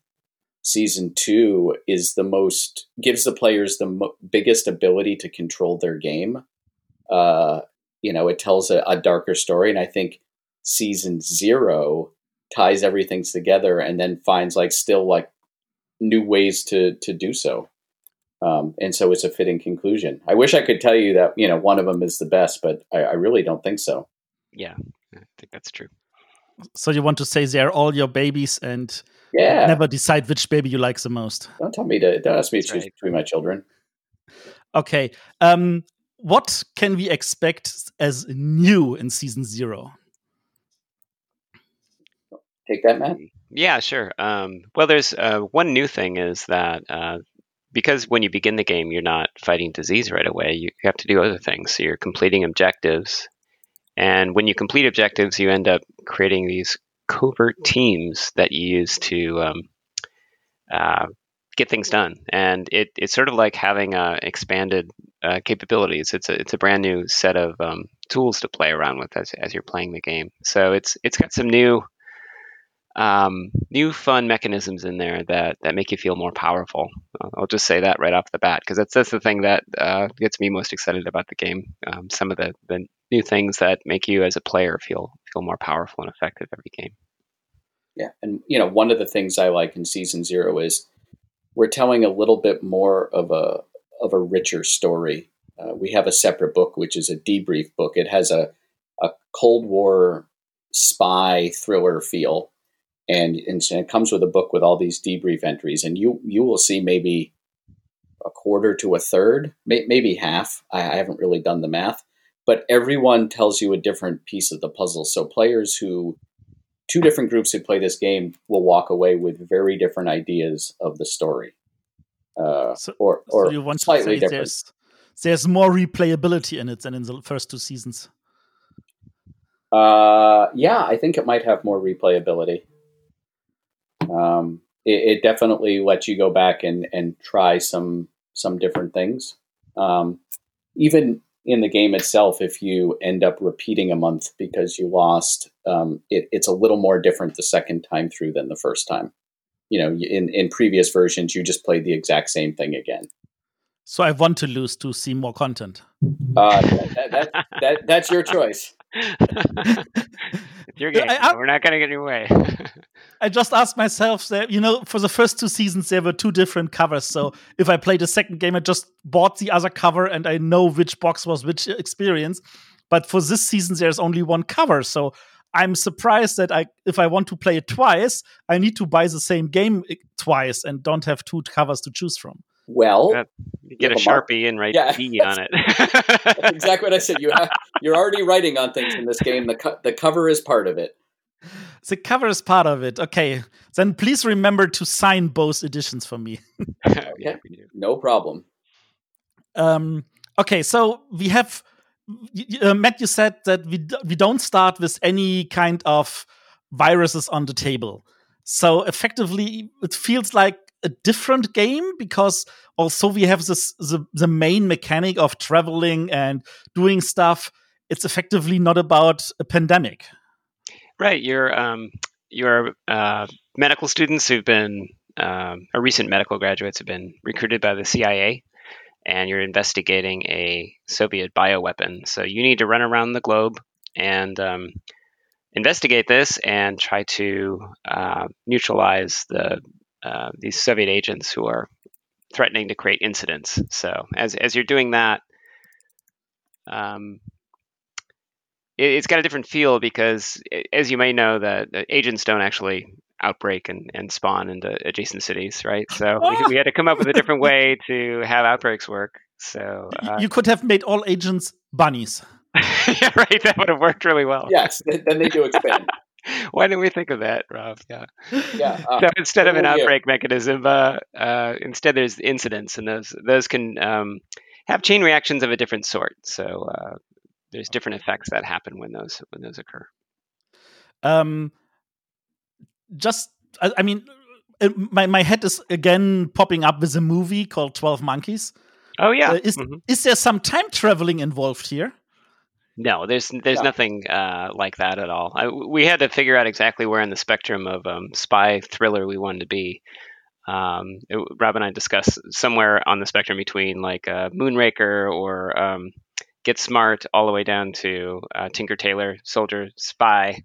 season two, is the most gives the players the mo- biggest ability to control their game. Uh, you know, it tells a, a darker story, and I think season zero ties everything together and then finds like still like new ways to to do so. Um, and so it's a fitting conclusion. I wish I could tell you that, you know, one of them is the best, but I, I really don't think so. Yeah, I think that's true. So you want to say they're all your babies and yeah. never decide which baby you like the most. Don't tell me to, don't ask me to choose right. between my children. Okay. Um, what can we expect as new in season zero? Take that, Matt. Yeah, sure. Um, well, there's uh, one new thing is that uh, because when you begin the game, you're not fighting disease right away. You have to do other things. So you're completing objectives. And when you complete objectives, you end up creating these covert teams that you use to um, uh, get things done. And it, it's sort of like having uh, expanded uh, capabilities. It's a, it's a brand new set of um, tools to play around with as, as you're playing the game. So it's it's got some new... Um, new fun mechanisms in there that, that make you feel more powerful. I'll just say that right off the bat, because that's, that's the thing that uh, gets me most excited about the game. Um, some of the, the new things that make you as a player feel feel more powerful and effective every game. Yeah, and you know, one of the things I like in Season Zero is we're telling a little bit more of a of a richer story. Uh, we have a separate book, which is a debrief book. It has a a Cold War spy thriller feel. And, and it comes with a book with all these debrief entries, and you you will see maybe a quarter to a third, may, maybe half. I, I haven't really done the math, but everyone tells you a different piece of the puzzle. So players who, two different groups who play this game will walk away with very different ideas of the story, uh, so, or or so you want slightly to say different. There's, there's more replayability in it than in the first two seasons. Uh, yeah, I think it might have more replayability. Um, it, it definitely lets you go back and, and try some some different things. Um, even in the game itself, if you end up repeating a month because you lost, um, it, it's a little more different the second time through than the first time. You know, in, in previous versions, you just played the exact same thing again. So I want to lose to see more content. Uh, that, that, that, that, that's your choice. It's your game. I, I, We're not going to get in your way. I just asked myself that, you know, for the first two seasons, there were two different covers. So if I played a second game, I just bought the other cover and I know which box was which experience. But for this season, there's only one cover. So I'm surprised that I, if I want to play it twice, I need to buy the same game twice and don't have two covers to choose from. Well, uh, you get you a Sharpie and write yeah, D on it. That's exactly what I said. You have, you're already writing on things in this game. The co- the cover is part of it. The cover is part of it. Okay. Then please remember to sign both editions for me. Okay. No problem. Um, okay. So we have, uh, Matt, you said that we, d- we don't start with any kind of viruses on the table. So effectively, it feels like a different game, because also we have this the, the main mechanic of traveling and doing stuff. It's effectively not about a pandemic, right? You're um, you're uh, medical students who've been um, or recent medical graduates have been recruited by the C I A, and you're investigating a Soviet bioweapon. So you need to run around the globe and um, investigate this and try to uh, neutralize the Uh, these Soviet agents who are threatening to create incidents. So as as you're doing that, um, it, it's got a different feel because, as you may know, that agents don't actually outbreak and, and spawn into adjacent cities, right? So we, we had to come up with a different way to have outbreaks work. So uh, you could have made all agents bunnies. Yeah, right. That would have worked really well. Yes, then they do expand. Why didn't we think of that, Rob? Yeah. yeah uh, so instead of an outbreak mechanism, uh, uh, instead there's incidents, and those those can um, have chain reactions of a different sort. So uh, there's different effects that happen when those when those occur. Um, just I, I mean, my, my head is again popping up with a movie called twelve Monkeys. Oh, yeah. Uh, is, mm-hmm. is there some time traveling involved here? No, there's there's yeah. nothing uh, like that at all. I, we had to figure out exactly where in the spectrum of um, spy thriller we wanted to be. Um, it, Rob and I discussed somewhere on the spectrum between like uh, Moonraker or um, Get Smart, all the way down to uh, Tinker Tailor, Soldier, Spy,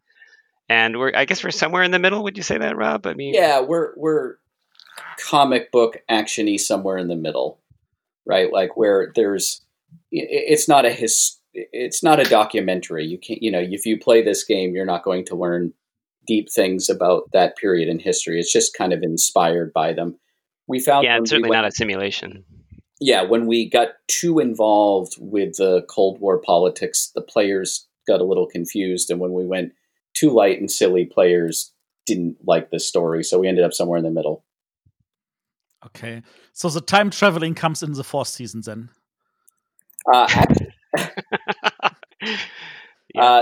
and we're I guess we're somewhere in the middle. Would you say that, Rob? I mean, yeah, we're we're comic book action-y somewhere in the middle, right? Like where there's it's not a his. It's not a documentary. You can't, you know, if you play this game, you're not going to learn deep things about that period in history. It's just kind of inspired by them. We found, yeah, it's certainly we went, not a simulation. Yeah, when we got too involved with the Cold War politics, the players got a little confused, and when we went too light and silly, players didn't like the story. So we ended up somewhere in the middle. Okay, so the time traveling comes in the fourth season, then. Uh, actually, uh,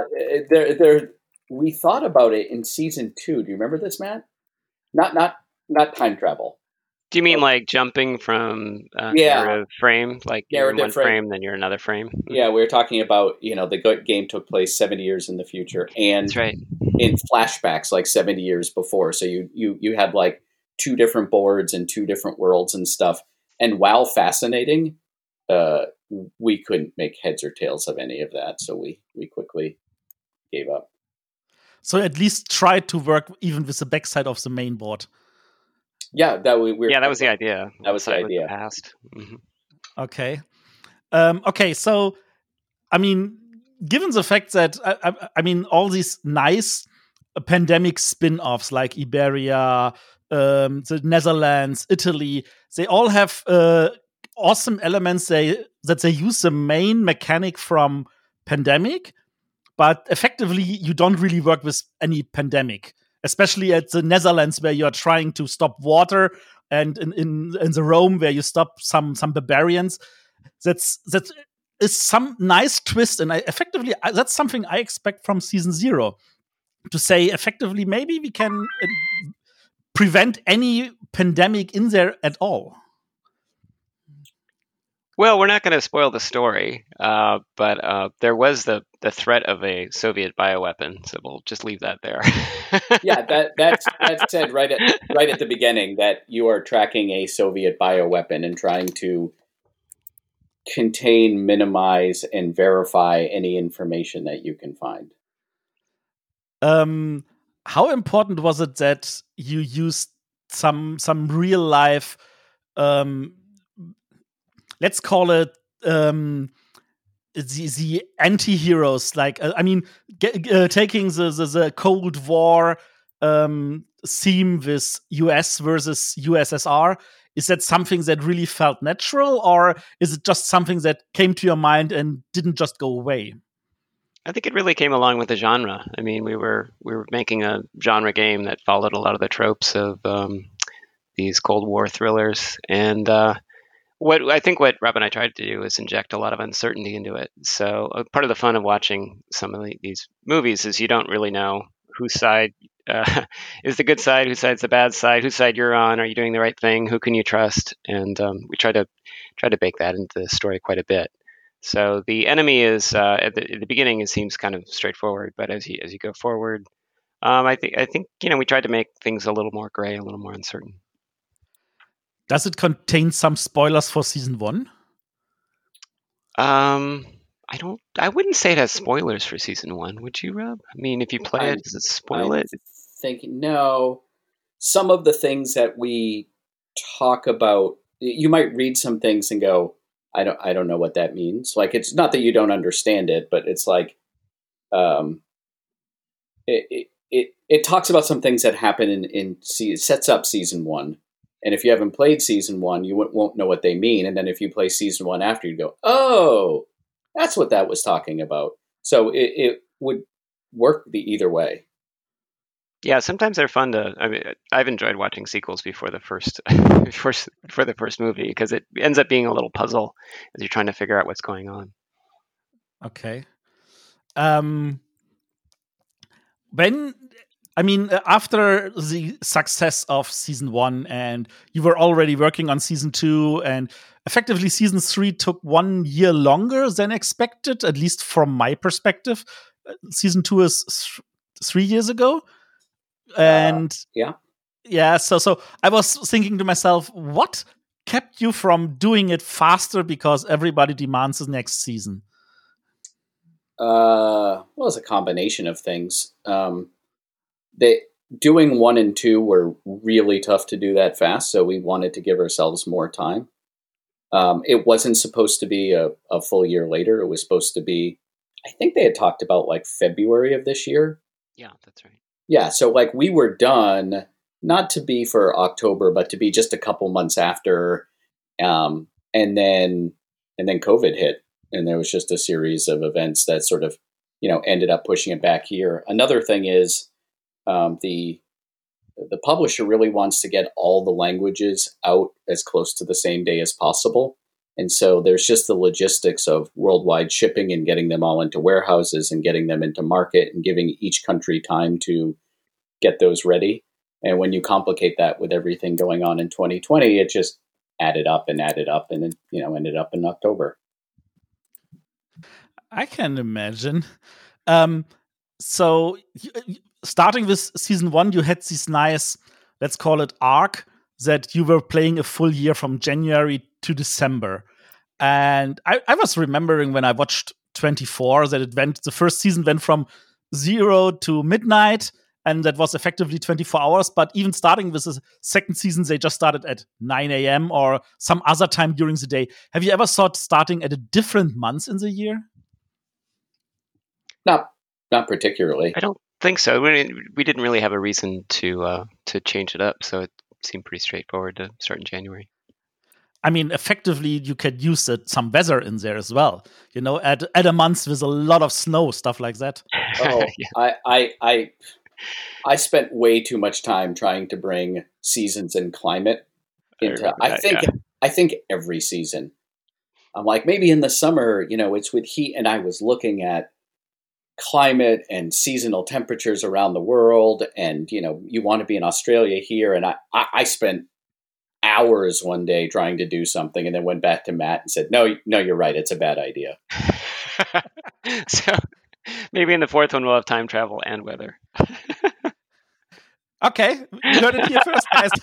there, there. We thought about it in season two. Do you remember this, Matt? Not, not, not time travel. Do you mean like jumping from uh, yeah. narrative frame, like you're in one frame. frame, then you're another frame? Yeah, we were talking about, you know, the game took place seventy years in the future, and that's right. in flashbacks like seventy years before. So you, you, you had like two different boards and two different worlds and stuff. And while fascinating, uh, we couldn't make heads or tails of any of that, so we, we quickly gave up. So at least try to work even with the backside of the main board. Yeah, that we we're yeah that was the idea. That was the idea. The past. Mm-hmm. Okay, um, okay. So, I mean, given the fact that I, I, I mean, all these nice pandemic spin-offs like Iberia, um, the Netherlands, Italy, they all have. Uh, Awesome elements they, that they use the main mechanic from Pandemic, but effectively you don't really work with any pandemic, especially at the Netherlands where you are trying to stop water, and in in, in the Rome where you stop some some barbarians. That's that is some nice twist, and I, effectively I, that's something I expect from season zero to say. Effectively, maybe we can uh, prevent any pandemic in there at all. Well, we're not going to spoil the story, uh, but uh, there was the, the threat of a Soviet bioweapon, so we'll just leave that there. yeah, that that's, that's said right at right at the beginning, that you are tracking a Soviet bioweapon and trying to contain, minimize, and verify any information that you can find. Um, how important was it that you used some some real life? Um, Let's call it um, the, the anti-heroes. Like, uh, I mean, get, uh, taking the, the, the Cold War um, theme with U S versus U S S R, is that something that really felt natural, or is it just something that came to your mind and didn't just go away? I think it really came along with the genre. I mean, we were we were making a genre game that followed a lot of the tropes of um, these Cold War thrillers, and uh, What I think what Rob and I tried to do is inject a lot of uncertainty into it. So uh, part of the fun of watching some of the, these movies is you don't really know whose side uh, is the good side, whose side's the bad side, whose side you're on. Are you doing the right thing? Who can you trust? And um, we try to try to bake that into the story quite a bit. So the enemy is uh, at, the, at the beginning. It seems kind of straightforward, but as you as you go forward, um, I think I think you know we tried to make things a little more gray, a little more uncertain. Does it contain some spoilers for season one? Um, I don't. I wouldn't say it has spoilers for season one. Would you, Rob? I mean, if you play I, it, does it spoil I'm it? Thinking, no. Some of the things that we talk about, you might read some things and go, "I don't. I don't know what that means." Like, it's not that you don't understand it, but it's like, um, it it it, it talks about some things that happen in in it sets up season one. And if you haven't played season one, you won't know what they mean. And then if you play season one after, you go, "Oh, that's what that was talking about." So it, it would work the either way. Yeah, sometimes they're fun to. I mean, I've enjoyed watching sequels before the first, before, before the first movie, because it ends up being a little puzzle as you're trying to figure out what's going on. Okay. Um. When I mean, after the success of season one, and you were already working on season two, and effectively season three took one year longer than expected, at least from my perspective. Season two is th- three years ago. And uh, yeah. Yeah. So, so I was thinking to myself, what kept you from doing it faster, because everybody demands the next season? Uh, well, it's a combination of things. Um, They, doing one and two were really tough to do that fast, so we wanted to give ourselves more time. Um, it wasn't supposed to be a, a full year later. It was supposed to be, I think they had talked about like February of this year. Yeah, that's right. Yeah, so like we were done, not to be for October, but to be just a couple months after. Um, and then and then COVID hit, and there was just a series of events that sort of, you know, ended up pushing it back here. Another thing is, Um, the the publisher really wants to get all the languages out as close to the same day as possible. And so there's just the logistics of worldwide shipping and getting them all into warehouses and getting them into market and giving each country time to get those ready. And when you complicate that with everything going on in twenty twenty, it just added up and added up and, you know, ended up in October. I can imagine. Um, so... Y- Starting with season one, you had this nice, let's call it arc, that you were playing a full year from January to December. And I, I was remembering when I watched twenty-four that it went, the first season went from zero to midnight, and that was effectively twenty-four hours. But even starting with the second season, they just started at nine a.m. or some other time during the day. Have you ever thought starting at a different month in the year? No, not particularly. I don't. Think so. We we didn't really have a reason to uh, to change it up, so it seemed pretty straightforward to start in January. I mean, effectively, you could use it, some weather in there as well. You know, at at a month with a lot of snow, stuff like that. Oh, yeah. I, I I I spent way too much time trying to bring seasons and climate into. I, I think that, yeah. I think every season, I'm like, maybe in the summer, you know, it's with heat, and I was looking at climate and seasonal temperatures around the world, and you know, you want to be in Australia here, and I, I I spent hours one day trying to do something, and then went back to Matt and said, no no you're right, it's a bad idea. So maybe in the fourth one we'll have time travel and weather. Okay, you heard it here first, guys.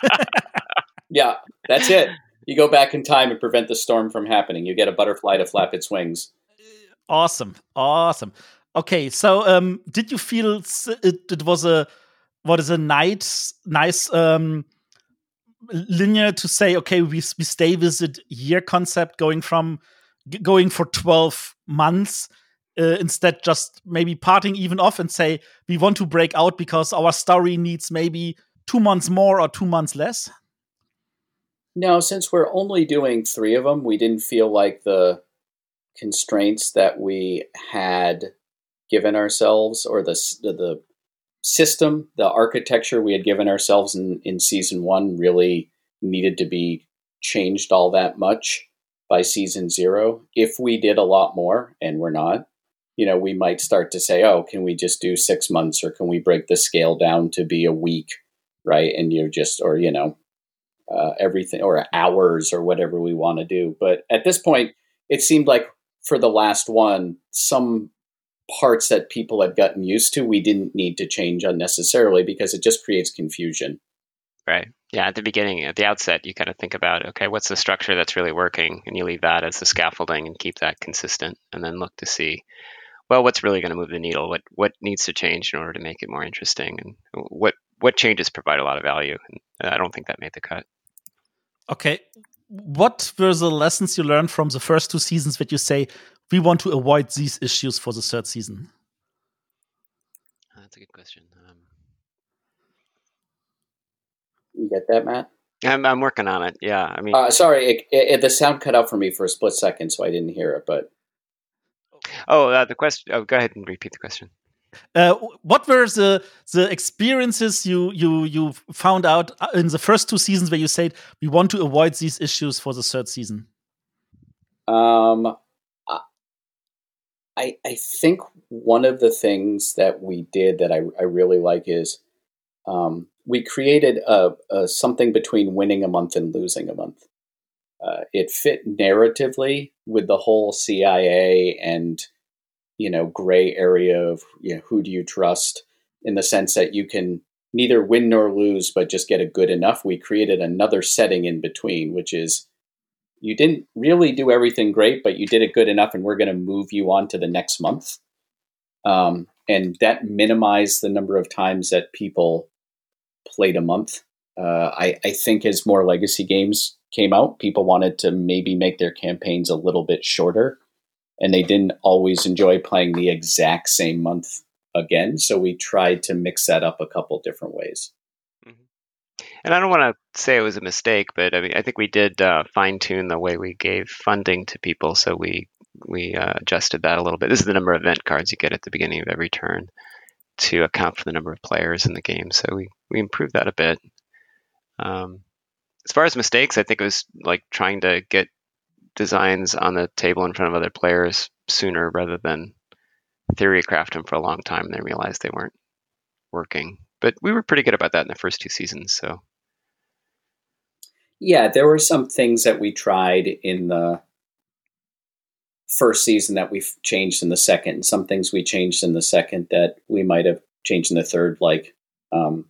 Yeah, that's it. You go back in time and prevent the storm from happening. You get a butterfly to flap its wings. Awesome awesome Okay, so um, did you feel it, it was a what is a nice nice um, linear to say, okay, we we stay with the year concept, going from going for twelve months uh, instead, just maybe parting even off and say we want to break out because our story needs maybe two months more or two months less? No, since we're only doing three of them, we didn't feel like the constraints that we had given ourselves, or the the system, the architecture we had given ourselves in, in season one really needed to be changed all that much by season zero. If we did a lot more, and we're not, you know, we might start to say, oh, can we just do six months, or can we break the scale down to be a week, right? And you're just, or, you know, uh, everything, or hours, or whatever we want to do. But at this point, it seemed like for the last one, some parts that people had gotten used to, we didn't need to change unnecessarily, because it just creates confusion. Right. Yeah. At the beginning, at the outset, you kind of think about, okay, what's the structure that's really working? And you leave that as the scaffolding and keep that consistent, and then look to see, well, what's really going to move the needle? What what needs to change in order to make it more interesting? And what what changes provide a lot of value? And I don't think that made the cut. Okay. What were the lessons you learned from the first two seasons that you say, we want to avoid these issues for the third season? That's a good question. Um, you get that, Matt? I'm, I'm working on it, yeah. I mean, uh, sorry, it, it, the sound cut out for me for a split second, so I didn't hear it, but... Oh, uh, the question... Oh, go ahead and repeat the question. Uh, what were the the experiences you, you you found out in the first two seasons where you said we want to avoid these issues for the third season? Um, I I think one of the things that we did that I, I really like is Um, we created a, a something between winning a month and losing a month. Uh, it fit narratively with the whole C I A and, you know, gray area of, you know, who do you trust, in the sense that you can neither win nor lose, but just get a good enough. We created another setting in between, which is you didn't really do everything great, but you did it good enough, and we're going to move you on to the next month. Um, and that minimized the number of times that people played a month. Uh, I, I think as more legacy games came out, people wanted to maybe make their campaigns a little bit shorter, and they didn't always enjoy playing the exact same month again. So we tried to mix that up a couple different ways. Mm-hmm. And I don't want to say it was a mistake, but I mean, I think we did uh, fine tune the way we gave funding to people. So we, we uh, adjusted that a little bit. This is the number of event cards you get at the beginning of every turn to account for the number of players in the game. So we, we improved that a bit. Um, as far as mistakes, I think it was like trying to get designs on the table in front of other players sooner, rather than theory craft them for a long time and then realize they weren't working. But we were pretty good about that in the first two seasons. So, yeah, there were some things that we tried in the first season that we've changed in the second, and some things we changed in the second that we might have changed in the third, like, um,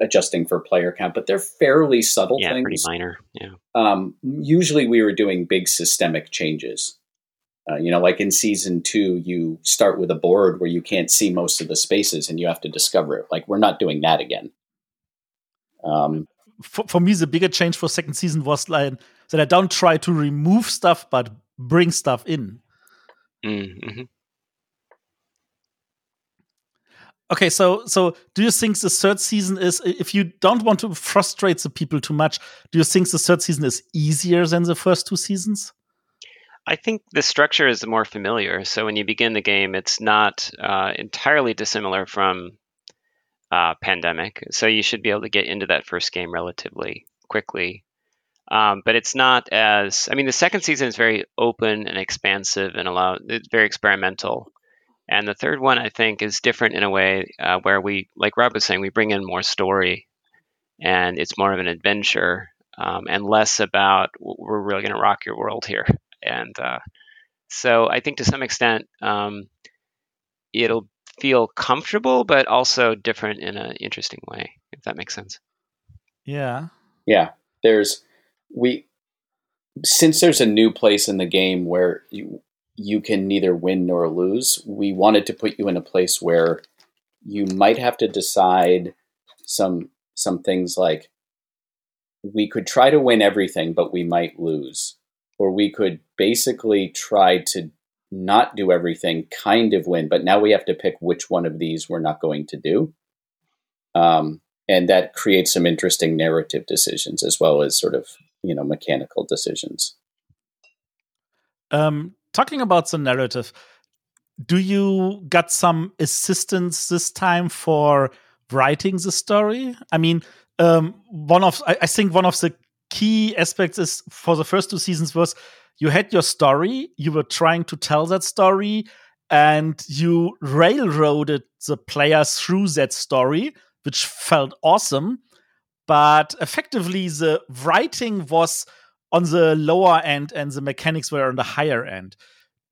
adjusting for player count, but they're fairly subtle yeah, things. Pretty minor. Yeah. Um, usually we were doing big systemic changes. Uh, you know, like in season two, you start with a board where you can't see most of the spaces and you have to discover it. Like, we're not doing that again. Um, for, for me, the bigger change for second season was like that I don't try to remove stuff, but bring stuff in. Mm-hmm. Okay, so so do you think the third season is, if you don't want to frustrate the people too much, do you think the third season is easier than the first two seasons? I think the structure is more familiar. So when you begin the game, it's not uh, entirely dissimilar from uh, Pandemic. So you should be able to get into that first game relatively quickly. Um, but it's not as, I mean, the second season is very open and expansive and allow, it's very experimental. And the third one, I think, is different in a way uh, where we, like Rob was saying, we bring in more story and it's more of an adventure um, and less about we're really going to rock your world here. And uh, so I think to some extent um, it'll feel comfortable, but also different in an interesting way, if that makes sense. Yeah. Yeah. There's, we, since there's a new place in the game where you, you can neither win nor lose, we wanted to put you in a place where you might have to decide some some things like, we could try to win everything, but we might lose. Or we could basically try to not do everything, kind of win, but now we have to pick which one of these we're not going to do. Um, and that creates some interesting narrative decisions as well as sort of, you know, mechanical decisions. Um. Talking about the narrative, do you got some assistance this time for writing the story? I mean, um, one of I, I think one of the key aspects is for the first two seasons was you had your story, you were trying to tell that story, and you railroaded the player through that story, which felt awesome. But effectively, the writing was on the lower end and the mechanics were on the higher end.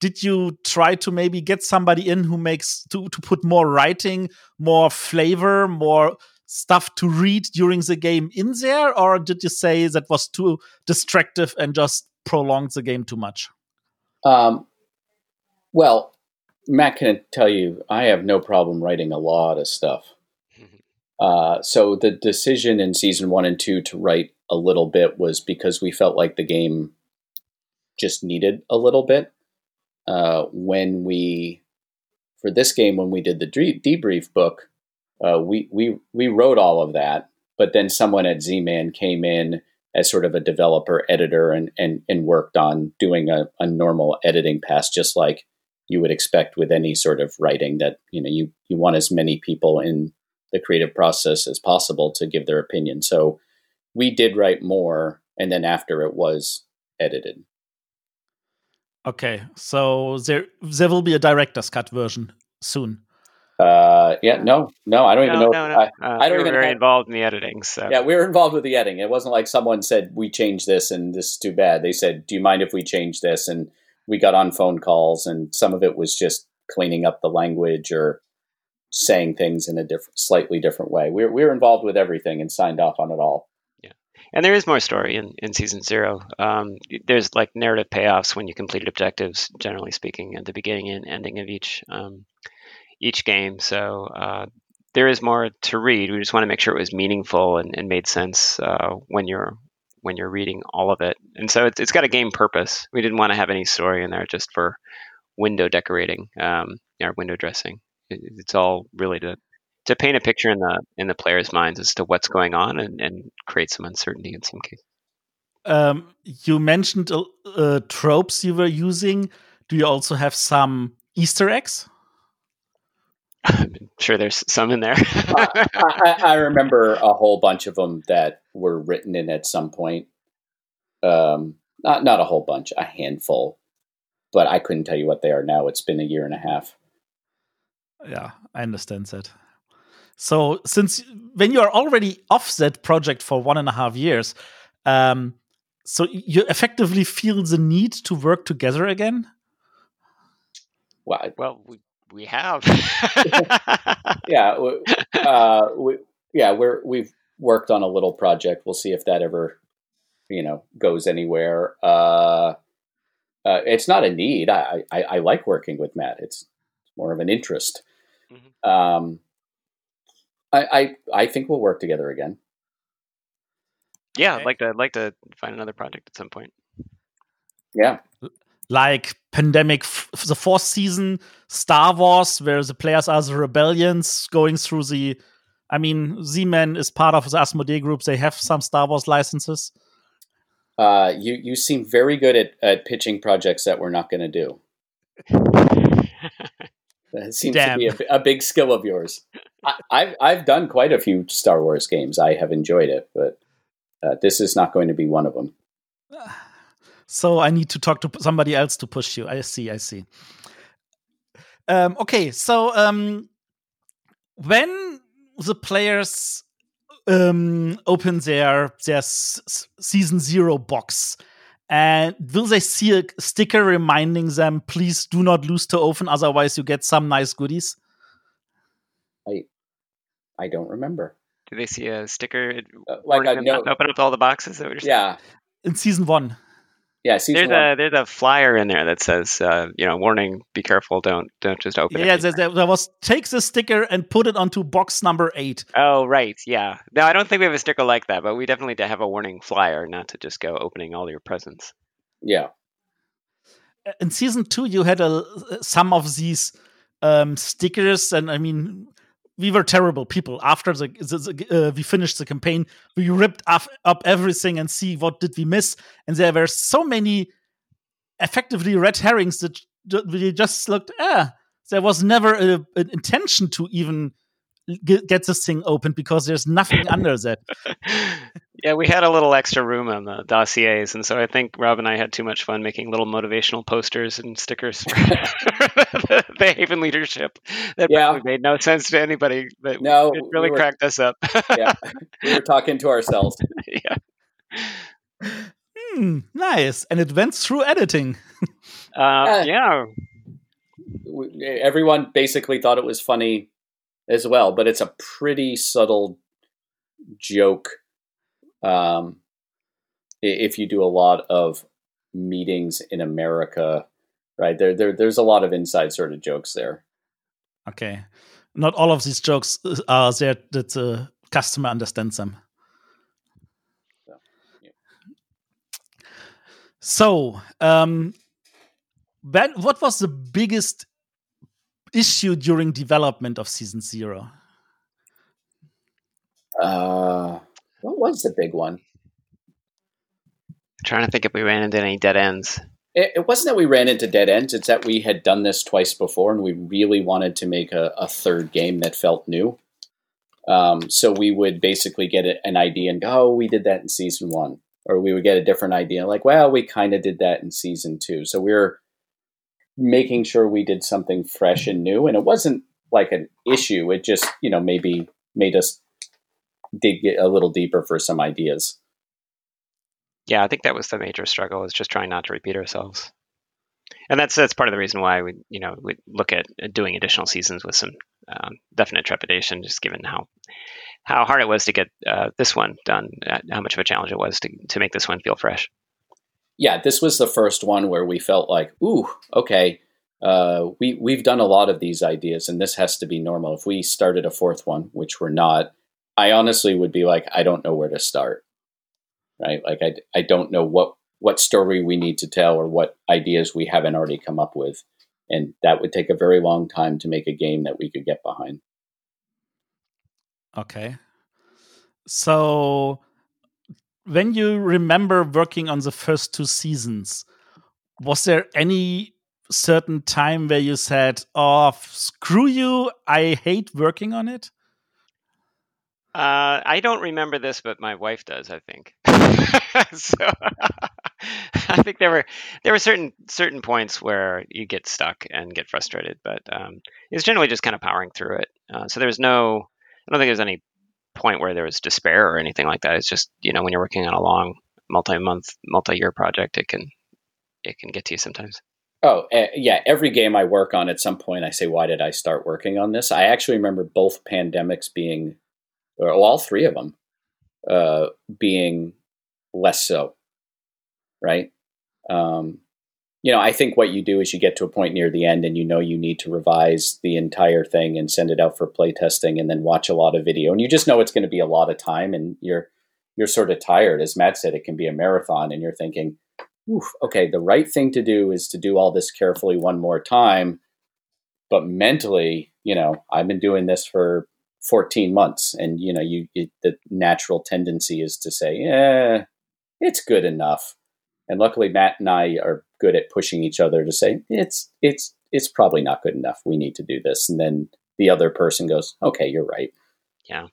Did you try to maybe get somebody in who makes to, to put more writing, more flavor, more stuff to read during the game in there? Or did you say that was too distractive and just prolonged the game too much? Um, well, Matt can tell you, I have no problem writing a lot of stuff. Uh, so the decision in season one and two to write a little bit was because we felt like the game just needed a little bit. Uh, when we, for this game, when we did the de- debrief book, uh, we, we, we wrote all of that, but then someone at Z-Man came in as sort of a developer editor and, and, and worked on doing a, a normal editing pass, just like you would expect with any sort of writing that, you know, you, you want as many people in the creative process as possible to give their opinion. So we did write more, and then after it was edited. Okay, so there there will be a director's cut version soon. Uh, yeah, no, no, I don't no, even know. No, no. I, uh, I don't we even. We were have, involved in the editing. So. Yeah, we were involved with the editing. It wasn't like someone said we changed this and this is too bad. They said, "Do you mind if we change this?" And we got on phone calls, and some of it was just cleaning up the language or saying things in a different, slightly different way. We we're we we're involved with everything and signed off on it all. Yeah, and there is more story in, in season zero. Um, there's like narrative payoffs when you complete objectives, generally speaking, at the beginning and ending of each. Um, each game. So uh, there is more to read. We just want to make sure it was meaningful and, and made sense uh, when you're when you're reading all of it. And so it's, it's got a game purpose. We didn't want to have any story in there just for window decorating um, or window dressing. It, it's all really to to paint a picture in the in the players' minds as to what's going on and, and create some uncertainty in some cases. Um, you mentioned uh, tropes you were using. Do you also have some Easter eggs? I'm sure there's some in there. I, I, I remember a whole bunch of them that were written in at some point. Um, not not a whole bunch, a handful. But I couldn't tell you what they are now. It's been a year and a half. Yeah, I understand that. So since when you are already off that project for one and a half years, um, so you effectively feel the need to work together again? Well, I, well we We have, yeah, uh, we, yeah. We're we've worked on a little project. We'll see if that ever, you know, goes anywhere. Uh, uh, it's not a need. I, I I like working with Matt. It's more of an interest. Mm-hmm. Um, I, I I think we'll work together again. Yeah, okay. I'd like to I'd like to find another project at some point. Yeah. Like Pandemic, f- the fourth season, Star Wars, where the players are the rebellions going through the... I mean, Z-Man is part of the Asmodee group. They have some Star Wars licenses. Uh, you, you seem very good at, at pitching projects that we're not going to do. That seems Damn. to be a, a big skill of yours. I, I've, I've done quite a few Star Wars games. I have enjoyed it, but uh, this is not going to be one of them. So I need to talk to somebody else to push you. I see, I see. Um, okay, so um, when the players um, open their their s- season zero box, and will they see a sticker reminding them, "Please do not lose too often, otherwise you get some nice goodies"? I I don't remember. Do they see a sticker? Uh, like a note. Open up all the boxes. That were just- yeah, in season one. Yeah, season there's one. a there's a flyer in there that says, uh, you know, warning, be careful, don't don't just open yeah, it. Yeah, there, there was take the sticker and put it onto box number eight. Oh, right, yeah. No, I don't think we have a sticker like that, but we definitely have a warning flyer, not to just go opening all your presents. Yeah. In season two, you had a some of these um, stickers, and I mean, we were terrible people. After the, the, the uh, we finished the campaign, we ripped up, up everything and see what did we miss. And there were so many effectively red herrings that we just looked. Ah, there was never a, an intention to even get, get this thing open because there's nothing under that. Yeah, we had a little extra room on the dossiers, and so I think Rob and I had too much fun making little motivational posters and stickers for the, the Haven leadership. That yeah. probably made no sense to anybody, but no, it really we were, cracked us up. Yeah, we were talking to ourselves. Yeah. Hmm, nice, and it went through editing. uh, uh, yeah. Everyone basically thought it was funny as well, but it's a pretty subtle joke. Um, if you do a lot of meetings in America, right there, there, there's a lot of inside sort of jokes there. Okay. Not all of these jokes are there that the customer understands them. So, yeah. so um, ben, what was the biggest issue during development of season zero? Uh, What was the big one? I'm trying to think if we ran into any dead ends. It, it wasn't that we ran into dead ends. It's that we had done this twice before, and we really wanted to make a, a third game that felt new. Um, so we would basically get an idea and go, oh, we did that in season one. Or we would get a different idea. Like, well, we kind of did that in season two. So we were making sure we did something fresh and new. And it wasn't like an issue. It just, you know, maybe made us dig a little deeper for some ideas. Yeah, I think that was the major struggle, is just trying not to repeat ourselves. And that's that's part of the reason why we, you know, we look at doing additional seasons with some um, definite trepidation, just given how how hard it was to get uh, this one done, how much of a challenge it was to, to make this one feel fresh. Yeah, this was the first one where we felt like, ooh, okay, uh, we, we've done a lot of these ideas, and this has to be normal. If we started a fourth one, which we're not, I honestly would be like, I don't know where to start, right? Like, I, I don't know what, what story we need to tell or what ideas we haven't already come up with. And that would take a very long time to make a game that we could get behind. Okay. So when you remember working on the first two seasons, was there any certain time where you said, oh, screw you, I hate working on it? Uh, I don't remember this, but my wife does, I think. So I think there were there were certain certain points where you get stuck and get frustrated, but um, it's generally just kind of powering through it. Uh, so there was no, I don't think there's any point where there was despair or anything like that. It's just, you know, when you're working on a long multi-month, multi-year project, it can it can get to you sometimes. Oh, uh, yeah. Every game I work on, at some point I say, why did I start working on this? I actually remember both pandemics being, or all three of them, uh, being less so, right? Um, you know, I think what you do is you get to a point near the end and you know you need to revise the entire thing and send it out for playtesting and then watch a lot of video. And you just know it's going to be a lot of time and you're you're sort of tired. As Matt said, it can be a marathon and you're thinking, oof, okay, the right thing to do is to do all this carefully one more time. But mentally, you know, I've been doing this for fourteen months and, you know, you it, the natural tendency is to say, yeah, it's good enough. And luckily, Matt and I are good at pushing each other to say, it's it's it's probably not good enough. We need to do this. And then the other person goes, okay, you're right. Yeah.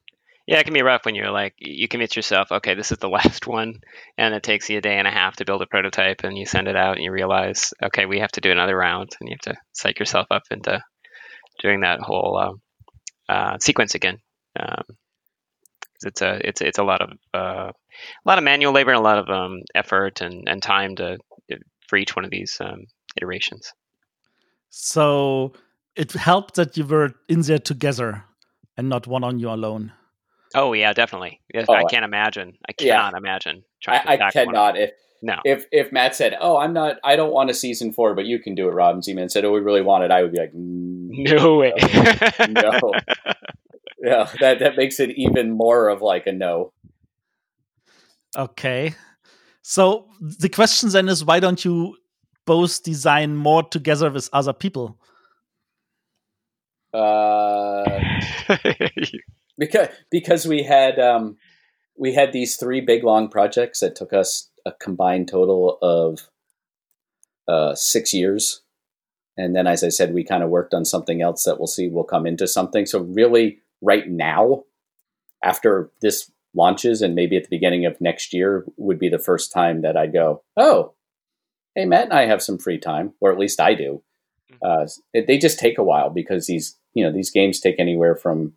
Yeah, it can be rough when you're like, you commit yourself, okay, this is the last one. And it takes you a day and a half to build a prototype. And you send it out and you realize, okay, we have to do another round. And you have to psych yourself up into doing that whole um, uh, sequence again. Um, It's a it's it's a lot of uh, a lot of manual labor and a lot of um, effort and, and time to for each one of these um, iterations. So it helped that you were in there together and not one on you alone. Oh yeah, definitely. Oh, I can't imagine. I cannot yeah. imagine. Trying to I, I cannot. If no. if if Matt said, "Oh, I'm not. I don't want a season four, but you can do it," Rob, and Z-Man said, "Oh, we really want it," I would be like, "No way, no." Yeah, that, that makes it even more of like a no. Okay. So the question then is, why don't you both design more together with other people? Uh, because because we had um, we had these three big long projects that took us a combined total of uh, six years. And then, as I said, we kind of worked on something else that we'll see will come into something. So really, right now, after this launches and maybe at the beginning of next year would be the first time that I go, oh, hey, Matt and I have some free time, or at least I do. Uh, they just take a while because these, you know, these games take anywhere from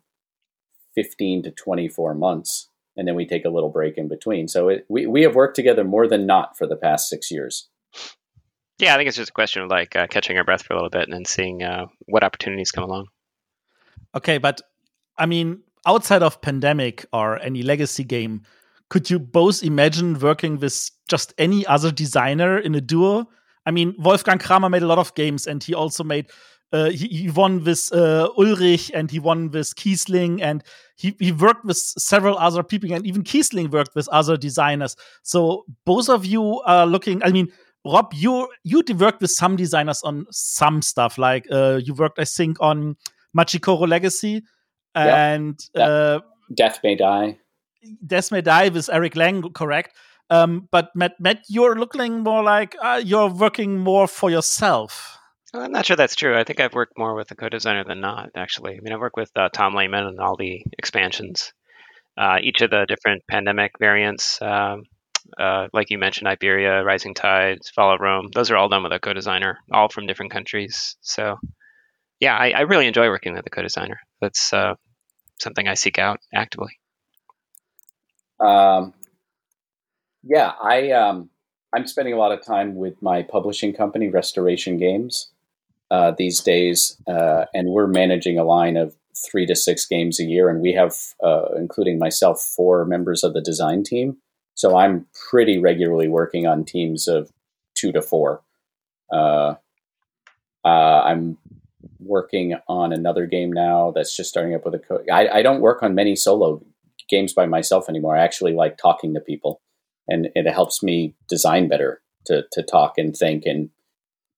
fifteen to twenty-four months. And then we take a little break in between. So it, we, we have worked together more than not for the past six years. Yeah, I think it's just a question of like uh, catching our breath for a little bit and then seeing uh, what opportunities come along. Okay, but I mean, outside of Pandemic or any legacy game, could you both imagine working with just any other designer in a duo? I mean, Wolfgang Kramer made a lot of games, and he also made, uh, he, he won with uh, Ulrich, and he won with Kiesling, and he, he worked with several other people, and even Kiesling worked with other designers. So both of you are looking, I mean, Rob, you, you worked with some designers on some stuff, like uh, you worked, I think, on Machikoro Legacy, and yep. uh, Death May Die. Death May Die with Eric Lang, correct? Um, but Matt, Matt, you're looking more like uh, you're working more for yourself. Well, I'm not sure that's true. I think I've worked more with a co-designer than not, actually. I mean, I've worked with uh, Tom Layman and all the expansions, uh, each of the different Pandemic variants, um, uh, like you mentioned, Iberia, Rising Tides, Fallout, Rome. Those are all done with a co-designer, all from different countries. So. yeah, I, I really enjoy working with a co-designer. That's uh, something I seek out actively. Um, yeah, I um, I'm spending a lot of time with my publishing company, Restoration Games, uh, these days, uh, and we're managing a line of three to six games a year, and we have, uh, including myself, four members of the design team. So I'm pretty regularly working on teams of two to four. Uh, uh, I'm working on another game now that's just starting up with a co- I, I don't work on many solo games by myself anymore. I actually like talking to people, and it helps me design better to, to talk and think and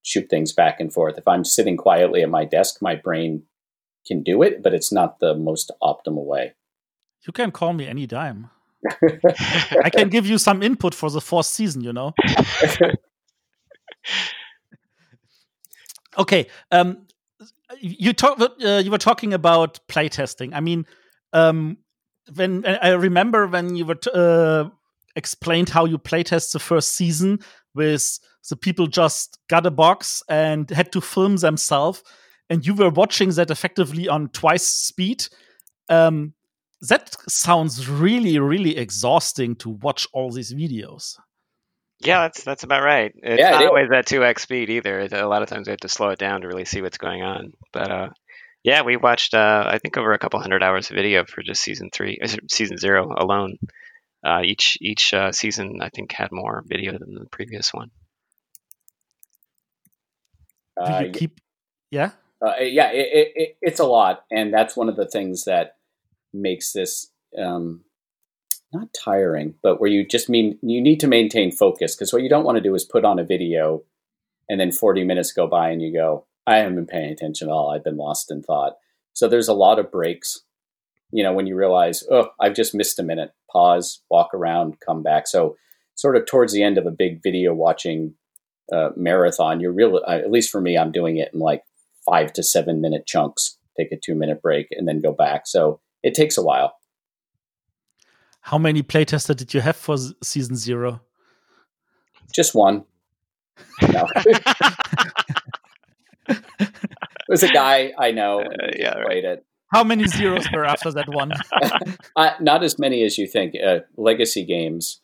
shoot things back and forth. If I'm sitting quietly at my desk, my brain can do it, but it's not the most optimal way. You can call me anytime. I can give you some input for the fourth season, you know. Okay, um, you talk. Uh, you were talking about playtesting. I mean, um, when I remember when you were t- uh, explained how you playtest the first season, with the people just got a box and had to film themselves, and you were watching that effectively on twice speed. Um, That sounds really, really exhausting to watch all these videos. Yeah, that's that's about right. It's yeah, not it always at two x speed either. A lot of times we have to slow it down to really see what's going on. But uh, yeah, we watched, uh, I think, over a couple hundred hours of video for just season three, season zero alone. Uh, each each uh, season, I think, had more video than the previous one. Uh, Do you keep, yeah? Uh, yeah, it, it, it, it's a lot. And that's one of the things that makes this um not tiring, but where you just mean you need to maintain focus, because what you don't want to do is put on a video and then forty minutes go by and you go, I haven't been paying attention at all, I've been lost in thought. So there's a lot of breaks, you know, when you realize, oh, I've just missed a minute, pause, walk around, come back. So sort of towards the end of a big video watching uh marathon, you're real, at least for me, I'm doing it in like five to seven minute chunks, take a two minute break and then go back. So it takes a while. How many playtesters did you have for season zero? Just one. No. It was a guy I know. Uh, yeah, right. It. How many zeros were after that one? uh, not as many as you think. Uh, legacy games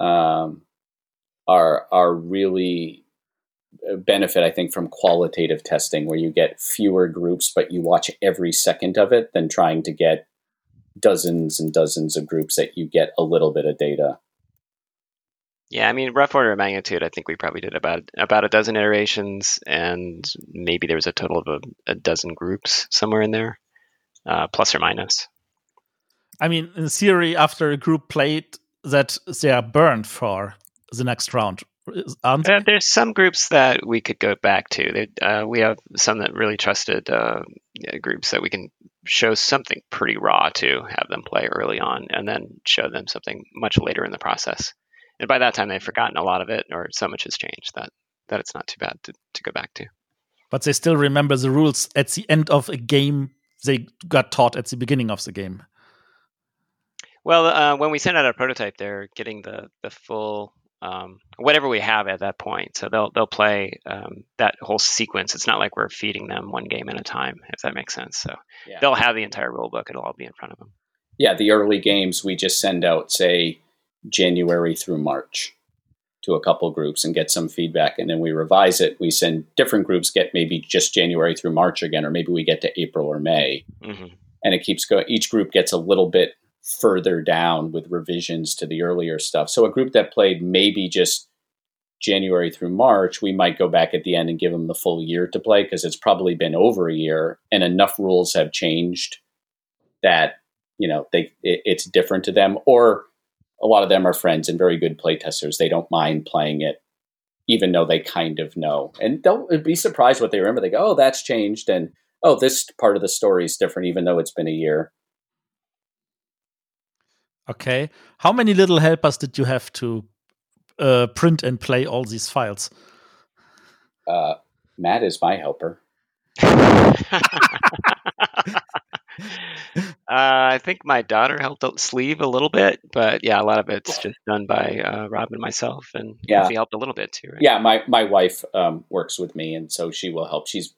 um, are are really benefit, I think, from qualitative testing, where you get fewer groups, but you watch every second of it, than trying to get dozens and dozens of groups that you get a little bit of data. Yeah, I mean, rough order of magnitude, I think we probably did about about a dozen iterations, and maybe there was a total of a, a dozen groups somewhere in there, uh, plus or minus. I mean, in theory, after a group played, that they are burned for the next round. Uh, there's some groups that we could go back to. Uh, we have some that really trusted uh, groups that we can show something pretty raw to, have them play early on, and then show them something much later in the process. And by that time, they've forgotten a lot of it, or so much has changed that, that it's not too bad to, to go back to. But they still remember the rules at the end of a game they got taught at the beginning of the game. Well, uh, when we send out our prototype, they're getting the, the full... Um, whatever we have at that point. So they'll they'll play um, that whole sequence. It's not like we're feeding them one game at a time, if that makes sense. So yeah. They'll have the entire rule book. It'll all be in front of them. Yeah, the early games we just send out, say, January through March to a couple groups and get some feedback. And then we revise it. We send different groups, get maybe just January through March again, or maybe we get to April or May. Mm-hmm. And it keeps going. Each group gets a little bit further down with revisions to the earlier stuff. So a group that played maybe just January through March, we might go back at the end and give them the full year to play, because it's probably been over a year and enough rules have changed that, you know, they it, it's different to them. Or a lot of them are friends and very good playtesters. They don't mind playing it, even though they kind of know. And they'll be surprised what they remember. They go, oh, that's changed. And, oh, this part of the story is different, even though it's been a year. Okay. How many little helpers did you have to uh, print and play all these files? Uh, Matt is my helper. uh, I think my daughter helped out sleeve a little bit, but yeah, a lot of it's just done by uh, Rob and myself, and yeah. She helped a little bit too. Right? Yeah, my my wife um, works with me, and so she will help. She's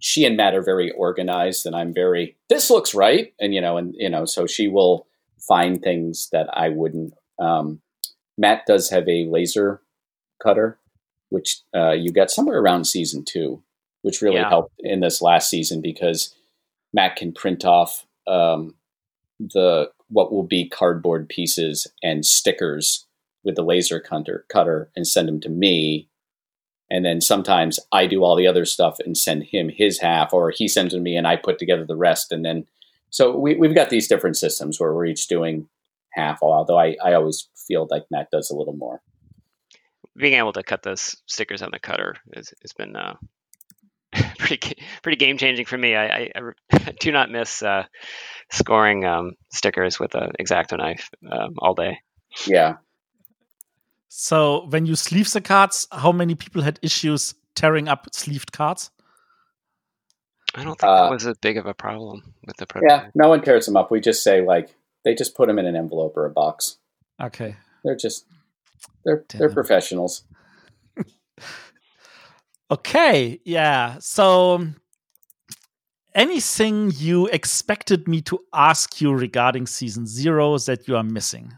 she and Matt are very organized, and I'm very, this looks right. And, you know, and, you know, so she will find things that I wouldn't. Um, Matt does have a laser cutter, which uh, you got somewhere around season two, which really yeah. helped in this last season, because Matt can print off um, the, what will be cardboard pieces and stickers with the laser cutter cutter and send them to me. And then sometimes I do all the other stuff and send him his half, or he sends it to me and I put together the rest. And then, so we, we've got these different systems where we're each doing half, although I, I always feel like Matt does a little more. Being able to cut those stickers on the cutter has been uh, pretty pretty game-changing for me. I, I, I do not miss uh, scoring um, stickers with an X-Acto knife um, all day. Yeah. So when you sleeve the cards, how many people had issues tearing up sleeved cards? I don't think uh, that was as big of a problem with the prototype. Yeah, no one tears them up. We just say, like, they just put them in an envelope or a box. Okay. They're just, they're Damn. they're professionals. Okay, yeah. So anything you expected me to ask you regarding Season Zero that you are missing?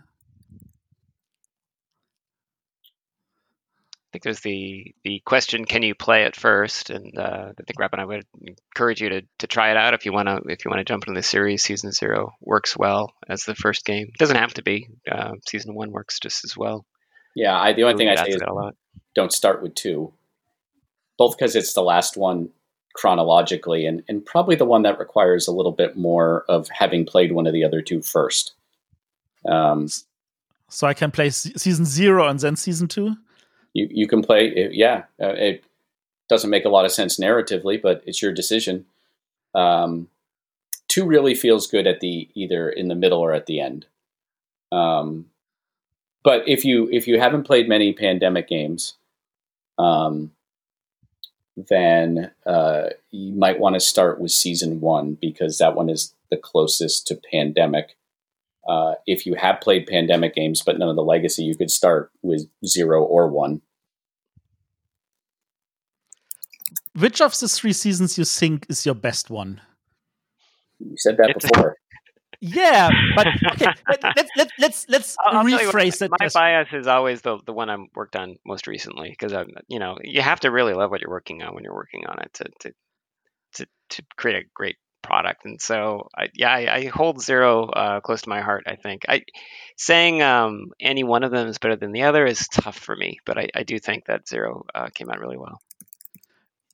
I think there's the the question, can you play it first? And uh, I think Rob and I would encourage you to, to try it out if you want to if you want to jump into the series. Season Zero works well as the first game. It doesn't have to be. Uh, season One works just as well. Yeah, I, the only thing I say is don't start with two, both because it's the last one chronologically and, and probably the one that requires a little bit more of having played one of the other two first. Um, so I can play Season Zero and then Season Two? You you can play, yeah. It doesn't make a lot of sense narratively, but it's your decision. Um, two really feels good at the either in the middle or at the end. Um, but if you if you haven't played many Pandemic games, um, then uh, you might want to start with Season One, because that one is the closest to Pandemic. Uh, if you have played Pandemic games, but none of the Legacy, you could start with Zero or One. Which of the three seasons you think is your best one? You said that it's before. Yeah, but okay, let, let, let, let's let's I'll rephrase that. My bias is always the the one I've worked on most recently, because I'm you know you have to really love what you're working on when you're working on it to to to, to create a great product. And so I, yeah I, I hold Zero uh close to my heart. I think I saying um any one of them is better than the other is tough for me, but I, I do think that Zero uh, came out really well.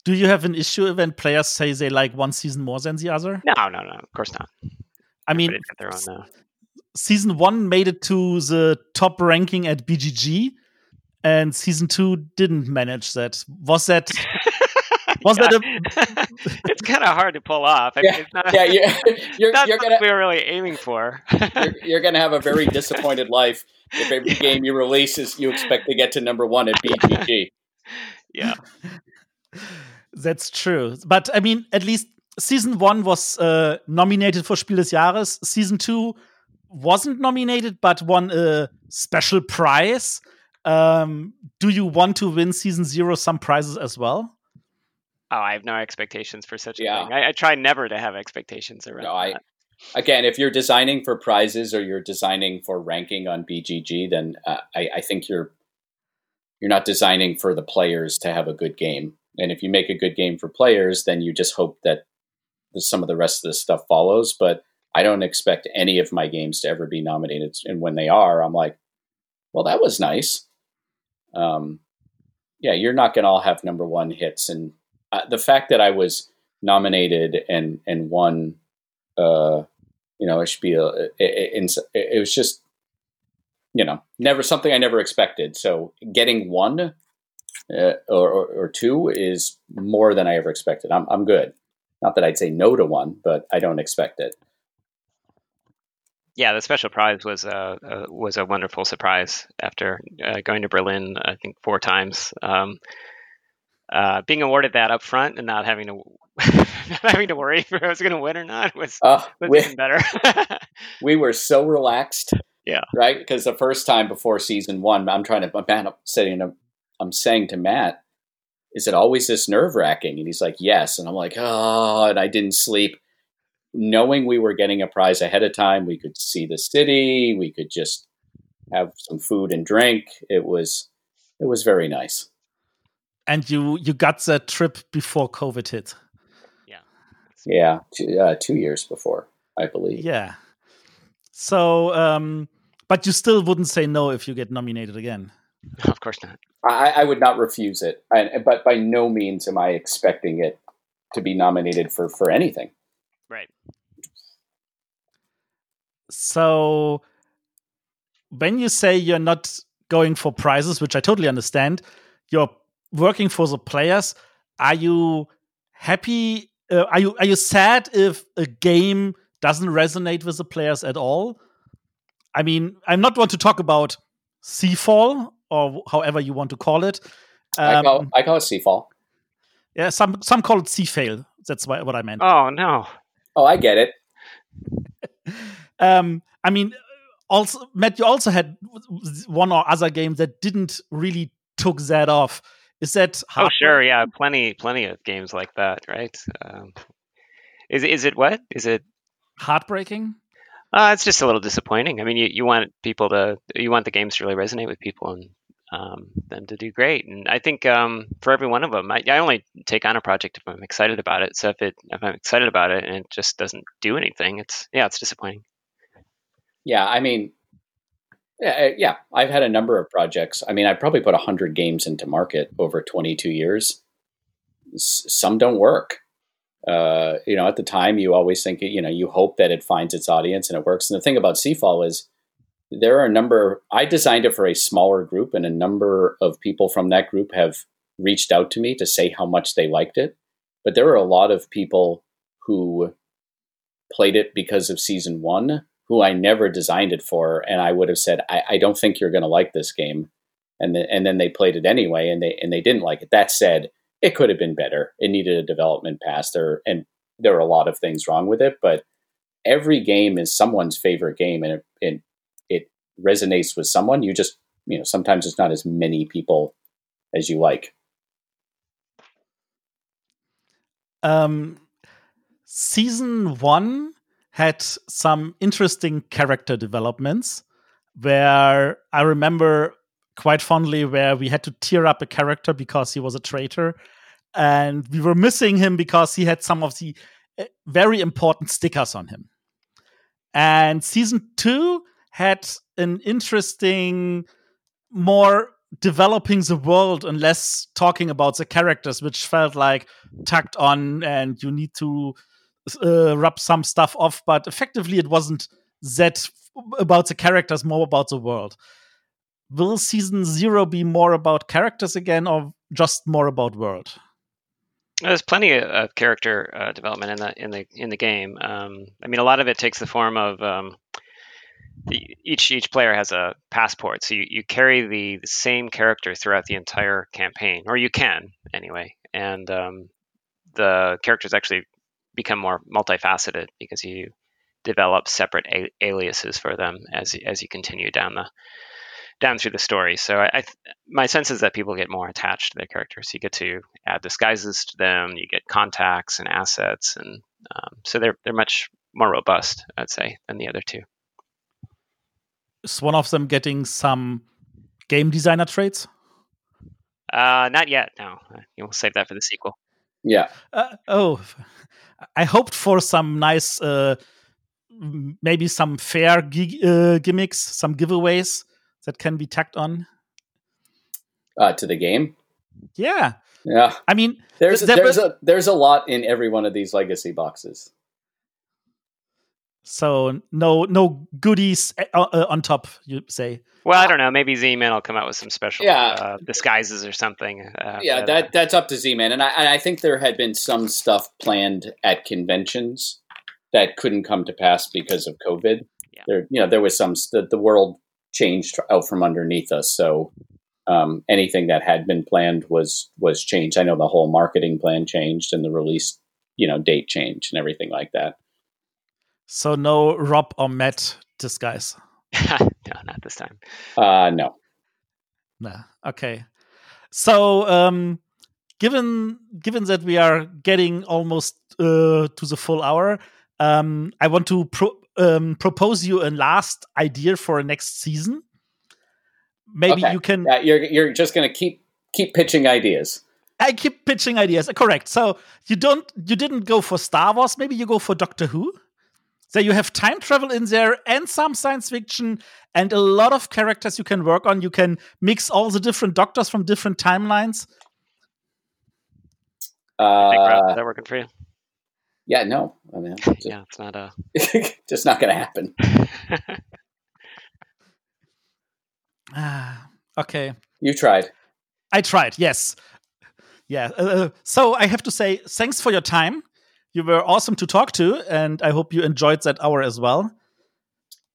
Do you have an issue when players say they like one season more than the other? No no no of course not. I mean, their own, uh... Season One made it to the top ranking at B G G, and Season Two didn't manage that. Was that Was yeah. that a... It's kind of hard to pull off. I mean, yeah, it's not, yeah, you're, you're, that's you're gonna, what we were really aiming for. you're you're going to have a very disappointed life if every yeah. game you release is you expect to get to number one at B G G. Yeah. That's true. But, I mean, at least Season One was uh, nominated for Spiel des Jahres. Season Two wasn't nominated, but won a special prize. Um, do you want to win Season Zero some prizes as well? Oh, I have no expectations for such a yeah. thing. I, I try never to have expectations around no, I, that. Again, if you're designing for prizes or you're designing for ranking on B G G, then uh, I, I think you're you're not designing for the players to have a good game. And if you make a good game for players, then you just hope that the, some of the rest of this stuff follows. But I don't expect any of my games to ever be nominated. And when they are, I'm like, well, that was nice. Um, yeah, you're not going to all have number one hits. And Uh, the fact that I was nominated and and won, uh, you know, a Spiel, it, it, it was just, you know, never something I never expected. So getting one uh, or, or, or two is more than I ever expected. I'm I'm good. Not that I'd say no to one, but I don't expect it. Yeah, the special prize was a uh, uh, was a wonderful surprise. After uh, going to Berlin, I think four times. Um, Uh, being awarded that up front and not having to not having to worry if I was going to win or not was, uh, was we, even better. We were so relaxed, yeah, right? Because the first time before Season One, I'm trying to, man, I'm, sitting, I'm saying to Matt, is it always this nerve-wracking? And he's like, yes. And I'm like, oh, and I didn't sleep. Knowing we were getting a prize ahead of time, we could see the city, we could just have some food and drink. It was it was very nice. And you you got that trip before COVID hit. Yeah. Yeah, two, uh, two years before, I believe. Yeah. So, um, but you still wouldn't say no if you get nominated again. Of course not. I, I would not refuse it. I, but by no means am I expecting it to be nominated for, for anything. Right. So when you say you're not going for prizes, which I totally understand, you're working for the players. Are you happy? Uh, are you are you sad if a game doesn't resonate with the players at all? I mean, I'm not one to talk about Seafall or however you want to call it. Um, I call I call it Seafall. Yeah, some some call it Seafail. That's what I meant. Oh no. Oh, I get it. um, I mean, also, Matt, you also had one or other game that didn't really took that off. Is that hard? Oh, sure, yeah, plenty, plenty of games like that, right? Um, is is it what? Is it heartbreaking? Uh, it's just a little disappointing. I mean, you, you want people to, you want the games to really resonate with people and um, them to do great. And I think um, for every one of them, I, I only take on a project if I'm excited about it. So if it, if I'm excited about it and it just doesn't do anything, it's, yeah, it's disappointing. Yeah. I mean, yeah, yeah, I've had a number of projects. I mean, I probably put a hundred games into market over twenty-two years. S- some don't work. Uh, you know, at the time you always think, you know, you hope that it finds its audience and it works. And the thing about Seafall is there are a number, I designed it for a smaller group, and a number of people from that group have reached out to me to say how much they liked it. But there were a lot of people who played it because of season one, who I never designed it for. And I would have said, I, I don't think you're going to like this game. And, th- and then they played it anyway, and they, and they didn't like it. That said, it could have been better. It needed a development pass there, and there are a lot of things wrong with it, but every game is someone's favorite game, and it, it, it resonates with someone. You just, you know, sometimes it's not as many people as you like. Um, season one had some interesting character developments where I remember quite fondly where we had to tear up a character because he was a traitor, and we were missing him because he had some of the very important stickers on him. And season two had an interesting, more developing the world and less talking about the characters, which felt like tacked on and you need to uh, rub some stuff off. But effectively, it wasn't that f- about the characters, more about the world. Will season zero be more about characters again, or just more about world? There's plenty of character uh, development in the in the in the game. Um, I mean, a lot of it takes the form of um, the, each each player has a passport, so you, you carry the, the same character throughout the entire campaign, or you can anyway. And um, the characters actually become more multifaceted because you develop separate a- aliases for them as as you continue down the. down through the story. So I, I th- my sense is that people get more attached to their characters. You get to add disguises to them, you get contacts and assets, and um, so they're they're much more robust, I'd say, than the other two. Is one of them getting some game designer traits? Uh, not yet, no. We'll save that for the sequel. Yeah. Uh, oh, I hoped for some nice, uh, maybe some fair gig- uh, gimmicks, some giveaways that can be tacked on uh, to the game. Yeah, yeah. I mean, there's a, there's a there's a lot in every one of these legacy boxes. So no no goodies on top, you say. Well, I don't know. Maybe Z-Man will come out with some special yeah. uh, disguises or something. Uh, yeah, that, that that's up to Z-Man, and I and I think there had been some stuff planned at conventions that couldn't come to pass because of COVID. Yeah. There, you know, there was some the, the world. changed out from underneath us, so um, anything that had been planned was was changed. I know the whole marketing plan changed and the release, you know, date changed and everything like that. So no Rob or Matt disguise. No, not this time. Uh, no. Nah. Okay. So um, given given that we are getting almost uh, to the full hour, um, I want to pro- um, propose you a last idea for next season. Maybe okay. you can. Uh, you're you're just going to keep keep pitching ideas. I keep pitching ideas. Correct. So you don't you didn't go for Star Wars. Maybe you go for Doctor Who. So you have time travel in there and some science fiction and a lot of characters you can work on. You can mix all the different doctors from different timelines. Uh, hey, Rob, is that working for you? Yeah, no. I mean, just, yeah, it's not a. just not going to happen. Ah, okay. You tried. I tried. Yes. Yeah. Uh, so I have to say thanks for your time. You were awesome to talk to, and I hope you enjoyed that hour as well.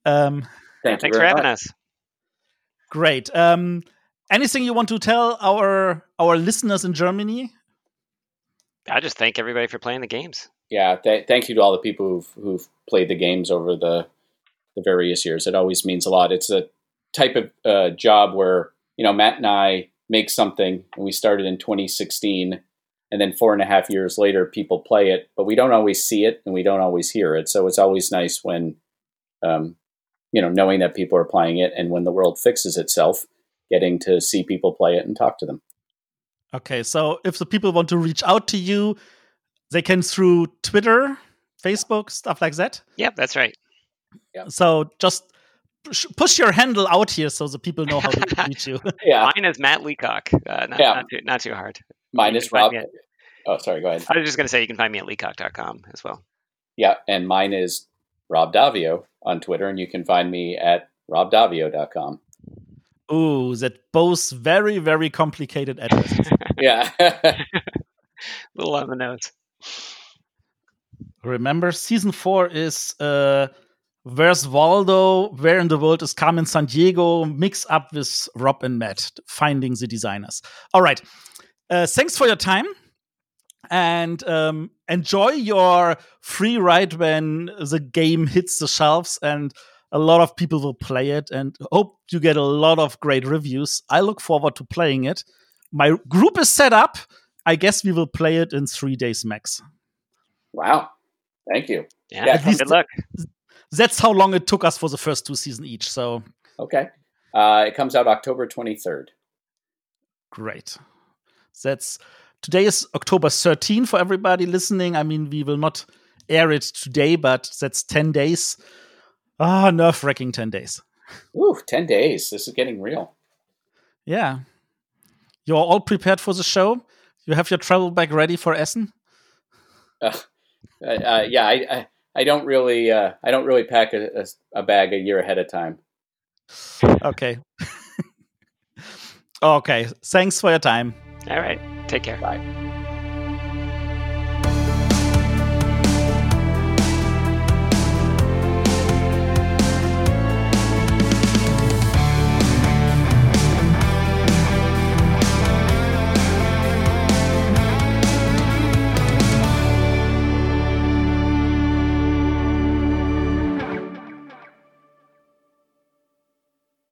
Um, Thank thanks for having much. us. Great. Um, anything you want to tell our our listeners in Germany? I just thank everybody for playing the games. Yeah, th- thank you to all the people who've, who've played the games over the the various years. It always means a lot. It's a type of uh, job where, you know, Matt and I make something, and we started in twenty sixteen, and then four and a half years later, people play it, but we don't always see it, and we don't always hear it. So it's always nice when, um, you know, knowing that people are playing it, and when the world fixes itself, getting to see people play it and talk to them. Okay, so if the people want to reach out to you, they can through Twitter, Facebook, stuff like that? Yep, that's right. Yep. So just push, push your handle out here so the people know how to reach you. Yeah. Mine is Matt Leacock. Uh, not, yeah. not, too, not too hard. Mine is Rob. At, oh, sorry, go ahead. I was just going to say you can find me at leacock dot com as well. Yeah, and mine is Rob Daviau on Twitter, and you can find me at rob daviau dot com. Ooh, that both very, very complicated addresses. Yeah. Little on the nose. Remember, season four is uh, Where's Waldo? Where in the World is Carmen Sandiego? Mix up with Rob and Matt, finding the designers. All right. Uh, thanks for your time. And um, enjoy your free ride when the game hits the shelves, and a lot of people will play it, and hope you get a lot of great reviews. I look forward to playing it. My group is set up. I guess we will play it in three days max. Wow. Thank you. Yeah, yeah, good th- luck. That's how long it took us for the first two seasons each. So okay. Uh, it comes out October twenty-third. Great. That's today is October thirteenth for everybody listening. I mean, we will not air it today, but that's ten days. Ah, oh, nerve-wracking ten days. Ooh, ten days. This is getting real. Yeah. You're all prepared for the show? You have your travel bag ready for Essen? Uh, uh, yeah, I, I, I don't really, uh, I don't really pack a, a, a bag a year ahead of time. Okay. Okay. Thanks for your time. All right. Take care. Bye.